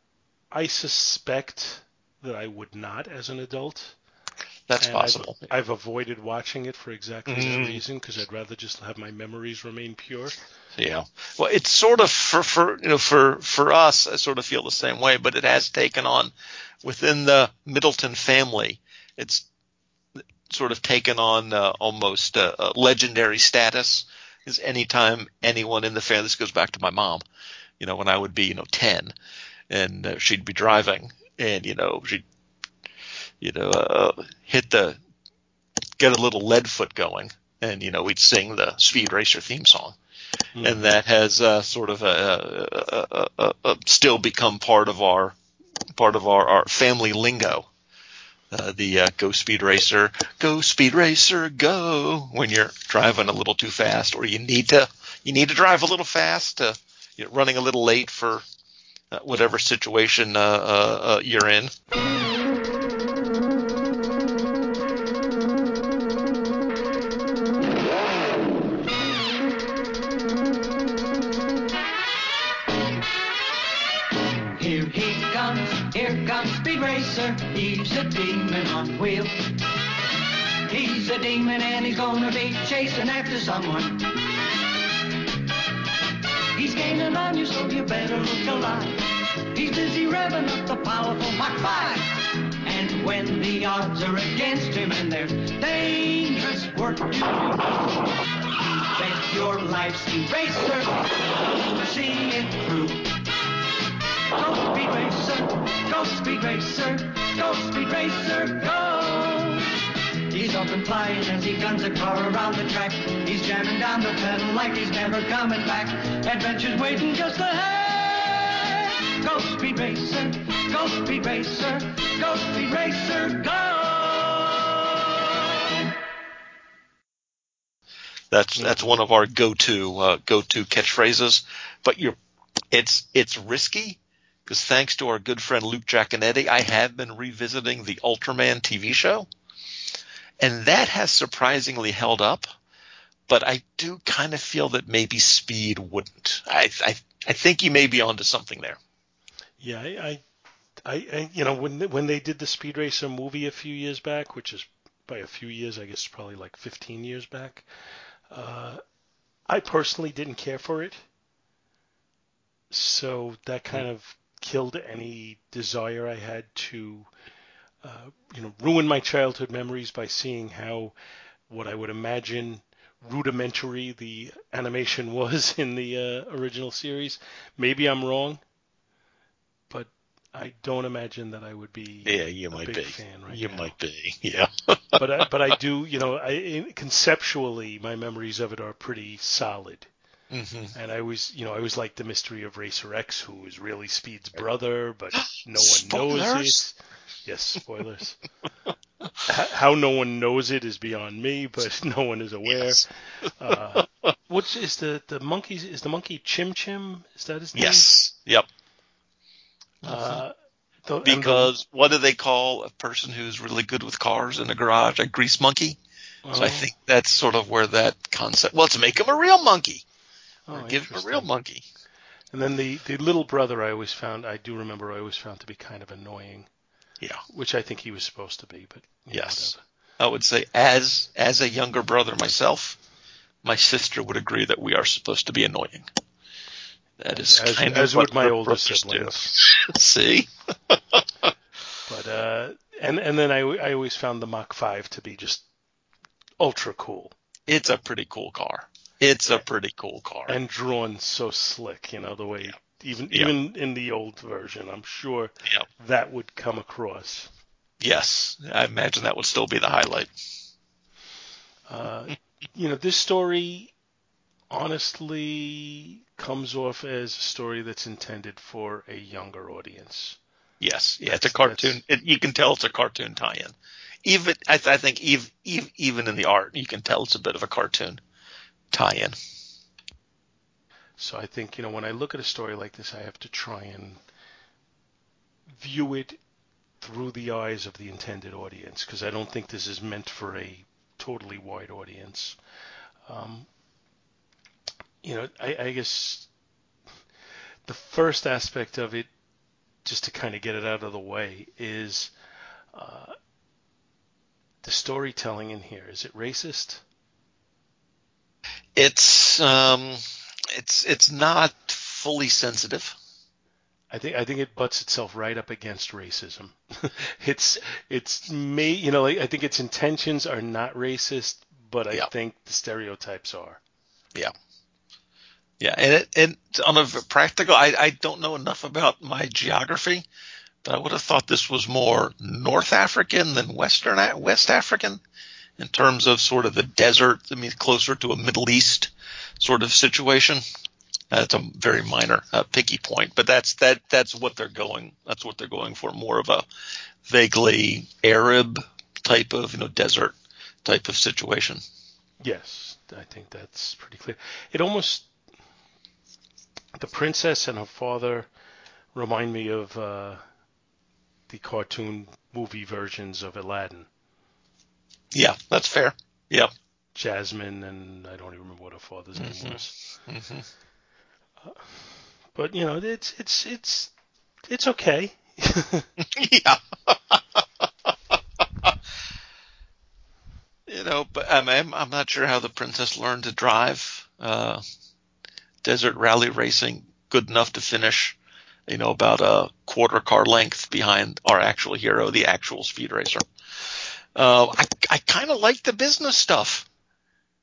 I suspect that I would not as an adult. That's and possible. I've, I've avoided watching it for exactly mm-hmm. that reason, because I'd rather just have my memories remain pure. Yeah. Well, it's sort of for, for you know for for us, I sort of feel the same way, but it has taken on within the Middleton family. It's sort of taken on uh, almost uh, a legendary status. Because anytime anyone in the family, this goes back to my mom. You know, when I would be, you know, ten, and uh, she'd be driving, and, you know, she, you know, uh, hit the, get a little lead foot going, and, you know, we'd sing the Speed Racer theme song. Mm-hmm. And that has uh, sort of a, a, a, a still become part of our part of our, our family lingo. Uh, the uh, go Speed Racer, go Speed Racer, go, when you're driving a little too fast, or you need to you need to drive a little fast, uh, you're running a little late for uh, whatever situation uh, uh, uh, you're in. He's a demon on wheels. He's a demon and he's gonna be chasing after someone. He's gaining on you, so you better look alive. He's busy revving up the powerful Mach five. And when the odds are against him and there's dangerous work to do, bet your life's eraser to see it through. Go Speed Racer, go Speed Racer, go Speed Racer, go! He's up and flying as he guns a car around the track. He's jamming down the pedal like he's never coming back. Adventure's waiting just ahead. Go Speed Racer, go Speed Racer, go Speed Racer, go! That's that's one of our go-to uh, go-to catchphrases. But you're it's it's risky. Because thanks to our good friend Luke Giaconetti, I have been revisiting the Ultraman T V show, and that has surprisingly held up. But I do kind of feel that maybe Speed wouldn't. I I, I think you may be onto something there. Yeah, I, I, I, you know, when when they did the Speed Racer movie a few years back, which is by a few years, I guess probably like fifteen years back, uh, I personally didn't care for it, so that kind mm. of killed any desire I had to, uh, you know, ruin my childhood memories by seeing how, what I would imagine, rudimentary the animation was in the uh, original series. Maybe I'm wrong, but I don't imagine that I would be. Yeah, you a might big be. Fan right you now. might be. Yeah. but I, but I do, you know, I conceptually my memories of it are pretty solid. Mm-hmm. And I was, you know, I was like the mystery of Racer X, who is really Speed's brother, but no one knows it. Yes, spoilers. H- how no one knows it is beyond me, but no one is aware. Yes. uh, what is the the monkey? Is the monkey Chim Chim? Is that his name? Yes. Yep. Uh, the, because the, what do they call a person who's really good with cars in a garage? A grease monkey. Oh. So I think that's sort of where that concept. Well, let's make him a real monkey. Oh, give him a real monkey. And then the, the little brother I always found, I do remember I always found to be kind of annoying. Yeah. Which I think he was supposed to be, but yes. Know, I would say as as a younger brother myself, my sister would agree that we are supposed to be annoying. That is as, kind as of what my older siblings do. See? But uh, and and then I, I always found the Mach five to be just ultra cool. It's a pretty cool car. It's a pretty cool car. And drawn so slick, you know, the way, yeah. even yeah. even in the old version, I'm sure yeah. that would come across. Yes, I imagine that would still be the highlight. Uh, you know, this story honestly comes off as a story that's intended for a younger audience. Yes, yeah, that's, it's a cartoon. It, you can tell it's a cartoon tie-in. Even I, th- I think even, even in the art, you can tell it's a bit of a cartoon tie-in. So I think, you know, when I look at a story like this, I have to try and view it through the eyes of the intended audience, because I don't think this is meant for a totally wide audience. Um, you know, I, I guess the first aspect of it, just to kind of get it out of the way, is uh, the storytelling in here. Is it racist? It's um, it's it's not fully sensitive. I think I think it butts itself right up against racism. it's it's may you know I think its intentions are not racist, but I yeah. think the stereotypes are. Yeah, yeah, and it, and on a practical, I I don't know enough about my geography, but I would have thought this was more North African than Western West African in terms of sort of the desert. I mean, closer to a Middle East sort of situation. That's uh, a very minor uh, picky point, but that's that that's what they're going. That's what they're going for. More of a vaguely Arab type of, you know, desert type of situation. Yes, I think that's pretty clear. It almost, the princess and her father remind me of uh, the cartoon movie versions of Aladdin. Yeah, that's fair. Yeah. Jasmine, and I don't even remember what her father's mm-hmm. name was. Mm-hmm. Uh, but, you know, it's it's it's it's okay. Yeah. You know, but I'm, I'm I'm not sure how the princess learned to drive uh, desert rally racing good enough to finish, you know, about a quarter car length behind our actual hero, the actual speed racer. Uh, I I kind of like the business stuff.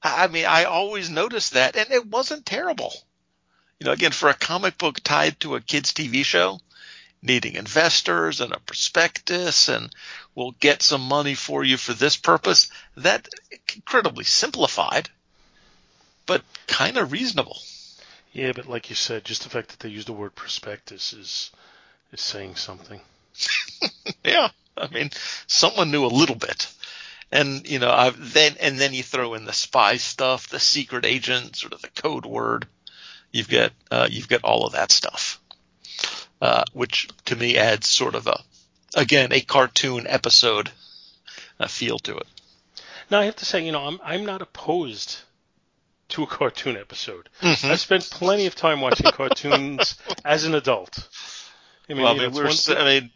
I, I mean, I always noticed that, and it wasn't terrible. You know, again, for a comic book tied to a kids' T V show, needing investors and a prospectus and we'll get some money for you for this purpose, that incredibly simplified, but kind of reasonable. Yeah, but like you said, just the fact that they use the word prospectus is is saying something. Yeah, I mean, someone knew a little bit. And, you know, I've then and then you throw in the spy stuff, the secret agent, sort of the code word. You've got uh, you've got all of that stuff, uh, which to me adds sort of a, again, a cartoon episode uh, feel to it. Now I have to say, you know, I'm I'm not opposed to a cartoon episode. Mm-hmm. I've spent plenty of time watching cartoons as an adult. I mean, well, I mean, we're, th- I mean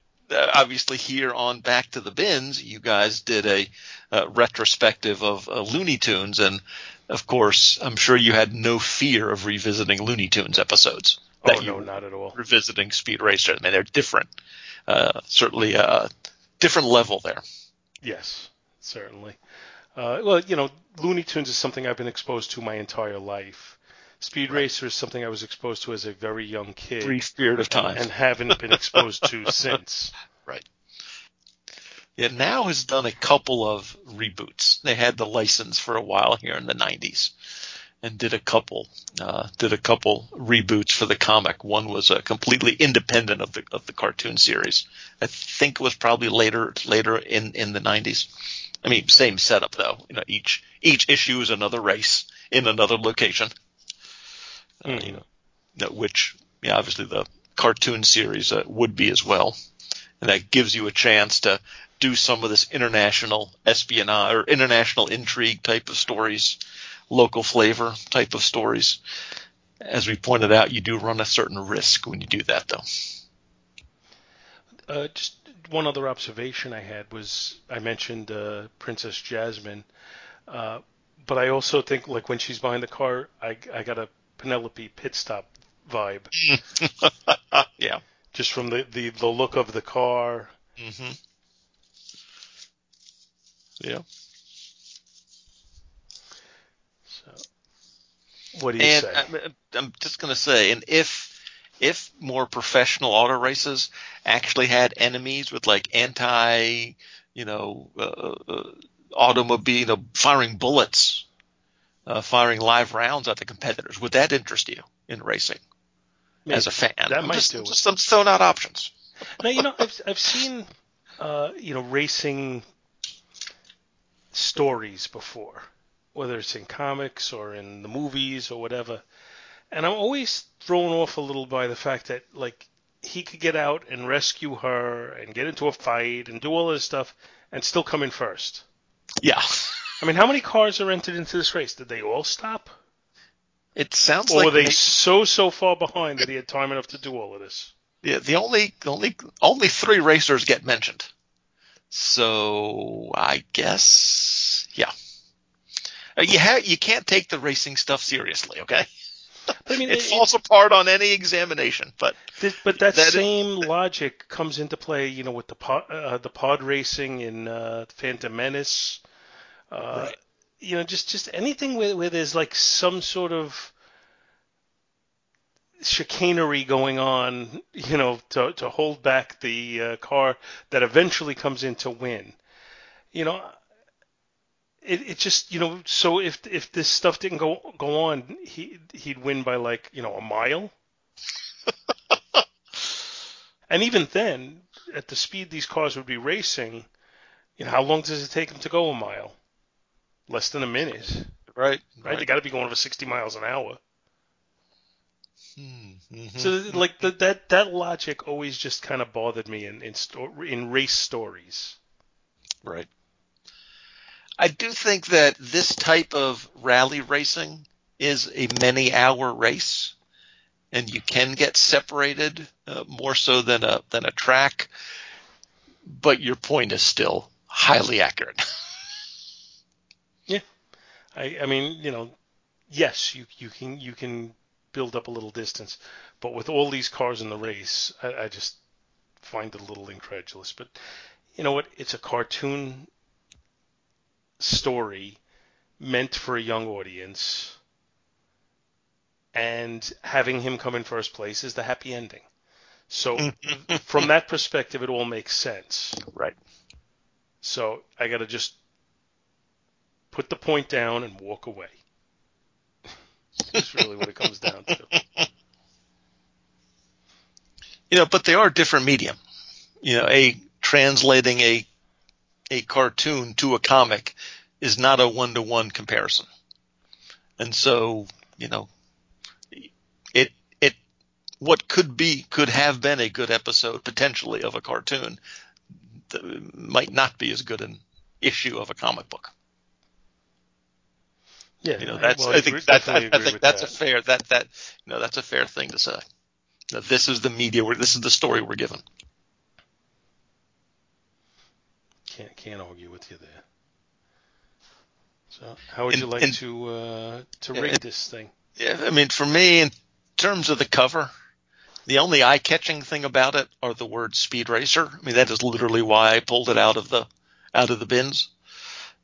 obviously here on Back to the Bins, you guys did a uh, retrospective of uh, Looney Tunes, and of course, I'm sure you had no fear of revisiting Looney Tunes episodes. Oh, that you no, not at all. Revisiting Speed Racer. I mean, they're different. Uh, certainly a different level there. Yes, certainly. Uh, well, you know, Looney Tunes is something I've been exposed to my entire life. Speed right. Racer is something I was exposed to as a very young kid. Brief period of time. And, and haven't been exposed to since. Right. Yeah, Now has done a couple of reboots. They had the license for a while here in the nineties, and did a couple uh, did a couple reboots for the comic. One was uh, completely independent of the of the cartoon series. I think it was probably later later in, in the nineties. I mean, same setup though. You know, each each issue is another race in another location. Mm. Uh, you know, which yeah, obviously the cartoon series uh, would be as well, and that gives you a chance to do some of this international espionage or international intrigue type of stories, local flavor type of stories. As we pointed out, you do run a certain risk when you do that, though. Uh, just one other observation I had was I mentioned uh, Princess Jasmine, uh, but I also think like when she's behind the car, I, I got a Penelope pit stop vibe. Yeah, just from the, the, the look of the car. Mm-hmm. Yeah. So, what do you and say? I'm, I'm just going to say, and if if more professional auto races actually had enemies with like anti, you know, uh, uh, automobile, you know, firing bullets, uh, firing live rounds at the competitors, would that interest you in racing Maybe. As a fan? That I'm might just, do I'm it. Just, I'm throwing out options. Now, you know, I've I've seen, uh, you know, racing stories before, whether it's in comics or in the movies or whatever, and I'm always thrown off a little by the fact that like he could get out and rescue her and get into a fight and do all this stuff and still come in first. Yeah, I mean, how many cars are entered into this race? Did they all stop? It sounds or like, or were they, they so so far behind that he had time enough to do all of this? Yeah, the only only only three racers get mentioned. So I guess, yeah, you ha- you can't take the racing stuff seriously, okay? I mean, it, it falls it, apart on any examination, but this, but that, that same is, logic comes into play, you know, with the pod, uh, the pod racing in uh, Phantom Menace, uh, right. You know, just, just anything where, where there's like some sort of chicanery going on, you know, to, to hold back the uh, car that eventually comes in to win. You know, it it just, you know, so if if this stuff didn't go go on, he he'd win by like, you know, a mile. And even then, at the speed these cars would be racing, you know, how long does it take them to go a mile? Less than a minute. Right. Right. right. They got to be going over sixty miles an hour. Mm-hmm. So, like, the, that that logic always just kind of bothered me in in, sto- in race stories. Right. I do think that this type of rally racing is a many-hour race, and you can get separated uh, more so than a than a track. But your point is still highly accurate. Yeah, I, I mean, you know, yes, you you can you can. build up a little distance, but with all these cars in the race, I, I just find it a little incredulous. But you know what? It's a cartoon story meant for a young audience, and having him come in first place is the happy ending. So from that perspective, it all makes sense. Right. So I got to just put the point down and walk away. That's really what it comes down to. You know, but they are different medium. You know, a translating a a cartoon to a comic is not a one-to-one comparison. And so, you know, it it what could be could have been a good episode potentially of a cartoon might not be as good an issue of a comic book. Yeah, you know, that's, well, I think, that's, I, I think that's that. a fair, that, that, you know, that's a fair thing to say. You know, this is the media where this is the story we're given. Can't, can't argue with you there. So how would and, you like and, to, uh, to rate yeah, this thing? Yeah. I mean, for me, in terms of the cover, the only eye catching thing about it are the words Speed Racer. I mean, that is literally why I pulled it out of the, out of the bins.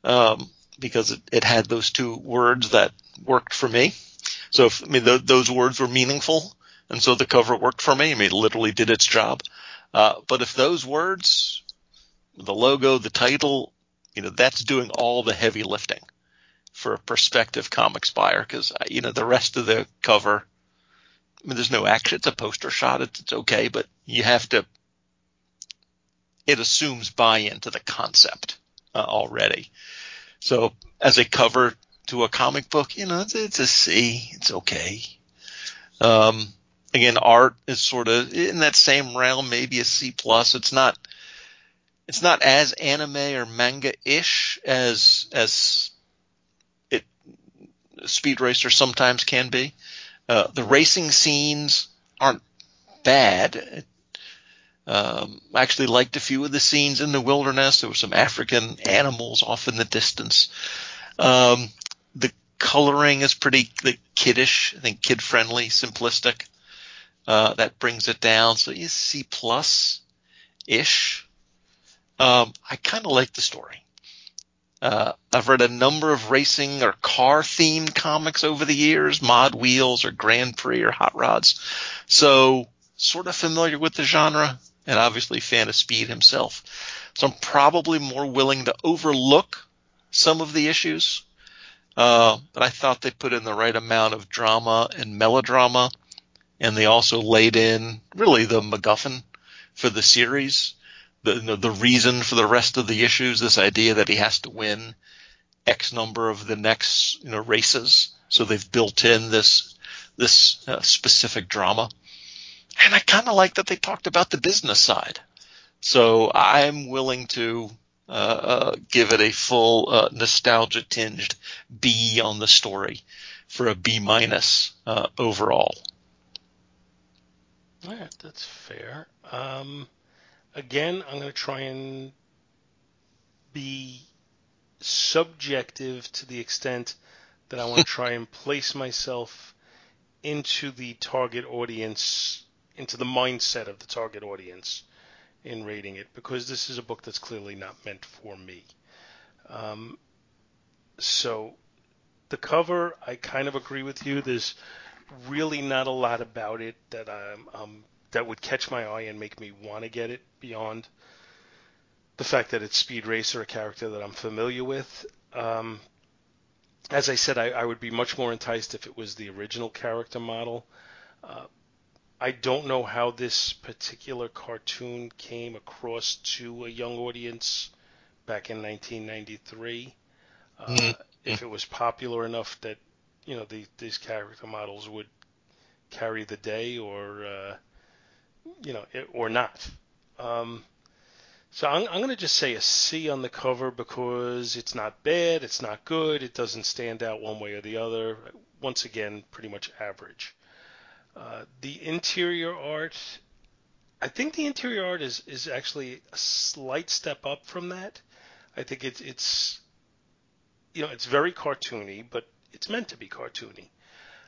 Um, Because it, it had those two words that worked for me. So, if, I mean, th- those words were meaningful. And so the cover worked for me. I mean, it literally did its job. Uh, but if those words, the logo, the title, you know, that's doing all the heavy lifting for a prospective comics buyer. Because, you know, the rest of the cover, I mean, there's no action. It's a poster shot. It's, it's okay. But you have to, it assumes buy-in to the concept uh, already. So as a cover to a comic book, you know, it's, it's a C. It's okay. Um, again, art is sort of in that same realm, maybe a C plus. It's not, it's not as anime or manga ish as as it Speed Racer sometimes can be. Uh, the racing scenes aren't bad. Um, I actually liked a few of the scenes in the wilderness. There were some African animals off in the distance. Um, the coloring is pretty like, kiddish, I think kid-friendly, simplistic. Uh, that brings it down. So it's C-plus-ish. Um, I kind of like the story. Uh, I've read a number of racing or car-themed comics over the years, Mod Wheels or Grand Prix or Hot Rods. So sort of familiar with the genre. And obviously fan of Speed himself. So I'm probably more willing to overlook some of the issues. Uh, but I thought they put in the right amount of drama and melodrama. And they also laid in really the MacGuffin for the series. The, you know, the reason for the rest of the issues, this idea that he has to win X number of the next, you know, races. So they've built in this, this uh, specific drama. And I kind of like that they talked about the business side. So I'm willing to uh, uh, give it a full uh, nostalgia-tinged B on the story for a B-minus uh, overall. All right, that's fair. Um, again, I'm going to try and be subjective to the extent that I want to try and place myself into the target audience into the mindset of the target audience in rating it, because this is a book that's clearly not meant for me. Um, so the cover, I kind of agree with you. There's really not a lot about it that um, um that would catch my eye and make me want to get it beyond the fact that it's Speed Racer, a character that I'm familiar with. Um, as I said, I, I would be much more enticed if it was the original character model. Uh, I don't know how this particular cartoon came across to a young audience back in nineteen ninety-three. Uh, mm-hmm. If it was popular enough that, you know, the, these character models would carry the day, or, uh, you know, it, or not. Um, so I'm, I'm going to just say a C on the cover, because it's not bad, it's not good, it doesn't stand out one way or the other. Once again, pretty much average. Uh, the interior art, I think the interior art is, is actually a slight step up from that. I think it's, it's, you know, it's very cartoony, but it's meant to be cartoony.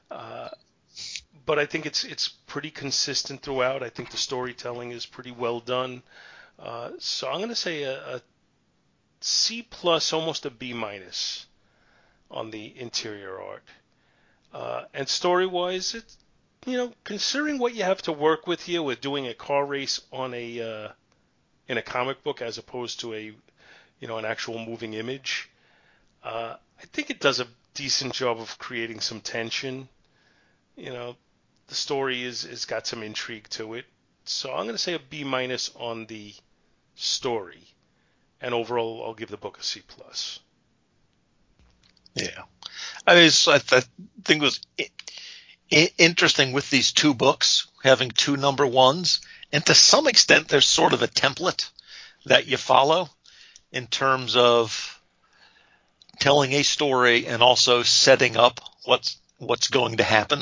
Uh, but I think it's, it's pretty consistent throughout. I think the storytelling is pretty well done. Uh, so I'm going to say a, a C plus, almost a B minus on the interior art. Uh, and story-wise, it's, you know, considering what you have to work with here with doing a car race on a uh, in a comic book as opposed to a, you know, an actual moving image, uh, I think it does a decent job of creating some tension. You know, the story is is got some intrigue to it, so I'm going to say a B minus on the story, and overall I'll give the book a C plus. Yeah, I mean, it's, I, I think it was. It, interesting with these two books, having two number ones, and to some extent there's sort of a template that you follow in terms of telling a story and also setting up what's what's going to happen.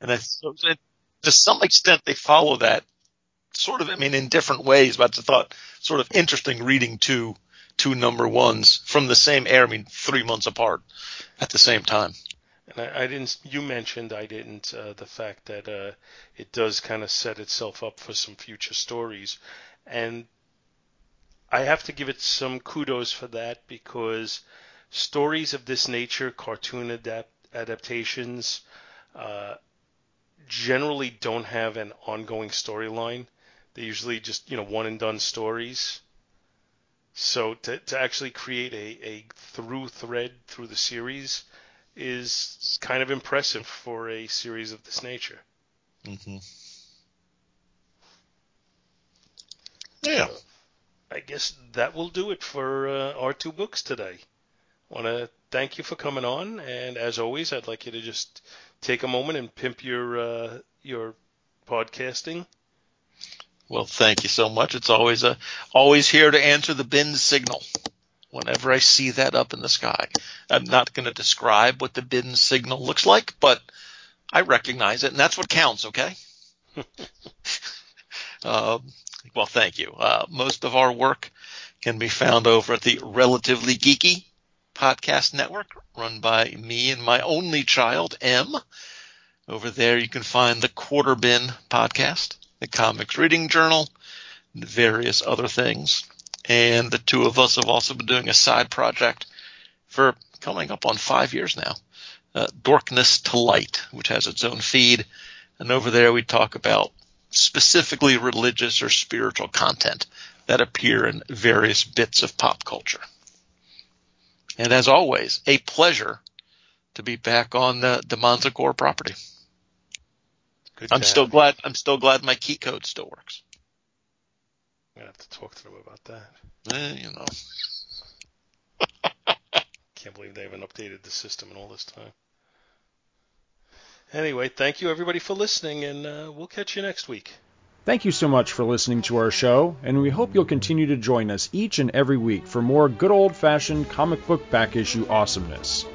And that's, to some extent they follow that sort of, I mean, in different ways, but I thought sort of interesting reading two two number ones from the same era, I mean, three months apart at the same time. And I, I didn't. You mentioned I didn't. Uh, the fact that uh, it does kind of set itself up for some future stories, and I have to give it some kudos for that, because stories of this nature, cartoon adapt adaptations, uh, generally don't have an ongoing storyline. They usually just, you know, one and done stories. So to to actually create a, a through thread through the series is kind of impressive for a series of this nature. Mm-hmm. Yeah. So I guess that will do it for uh, our two books today. I want to thank you for coming on, and as always, I'd like you to just take a moment and pimp your uh, your podcasting. Well, thank you so much. It's always a, always here to answer the bin signal. Whenever I see that up in the sky, I'm not going to describe what the bin signal looks like, but I recognize it, and that's what counts, okay? um, well, thank you. Uh, most of our work can be found over at the Relatively Geeky Podcast Network, run by me and my only child, Em. Over there, you can find the Quarter Bin Podcast, the Comics Reading Journal, and various other things. And the two of us have also been doing a side project for coming up on five years now, uh, Darkness to Light, which has its own feed. And over there we talk about specifically religious or spiritual content that appear in various bits of pop culture. And as always, a pleasure to be back on the DiMonzo Corps property. Good I'm still glad. I'm still glad my key code still works. I'm going to have to talk to them about that. Eh, you know. Can't believe they haven't updated the system in all this time. Anyway, thank you everybody for listening, and uh, we'll catch you next week. Thank you so much for listening to our show, and we hope you'll continue to join us each and every week for more good old-fashioned comic book back issue awesomeness.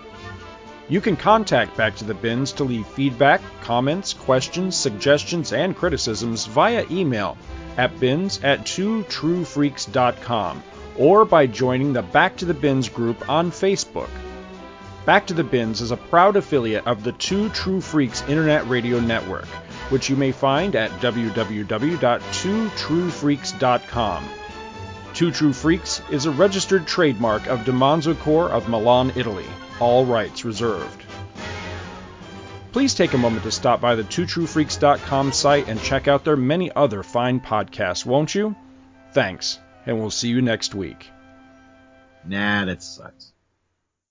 You can contact Back to the Bins to leave feedback, comments, questions, suggestions, and criticisms via email at bins at two true freaks dot com, or by joining the Back to the Bins group on Facebook. Back to the Bins is a proud affiliate of the Two True Freaks Internet Radio Network, which you may find at w w w dot two true freaks dot com. Two True Freaks is a registered trademark of DiMonzo Corps of Milan, Italy. All rights reserved. Please take a moment to stop by the two true freaks dot com site and check out their many other fine podcasts, won't you? Thanks, and we'll see you next week. Nah, that sucks.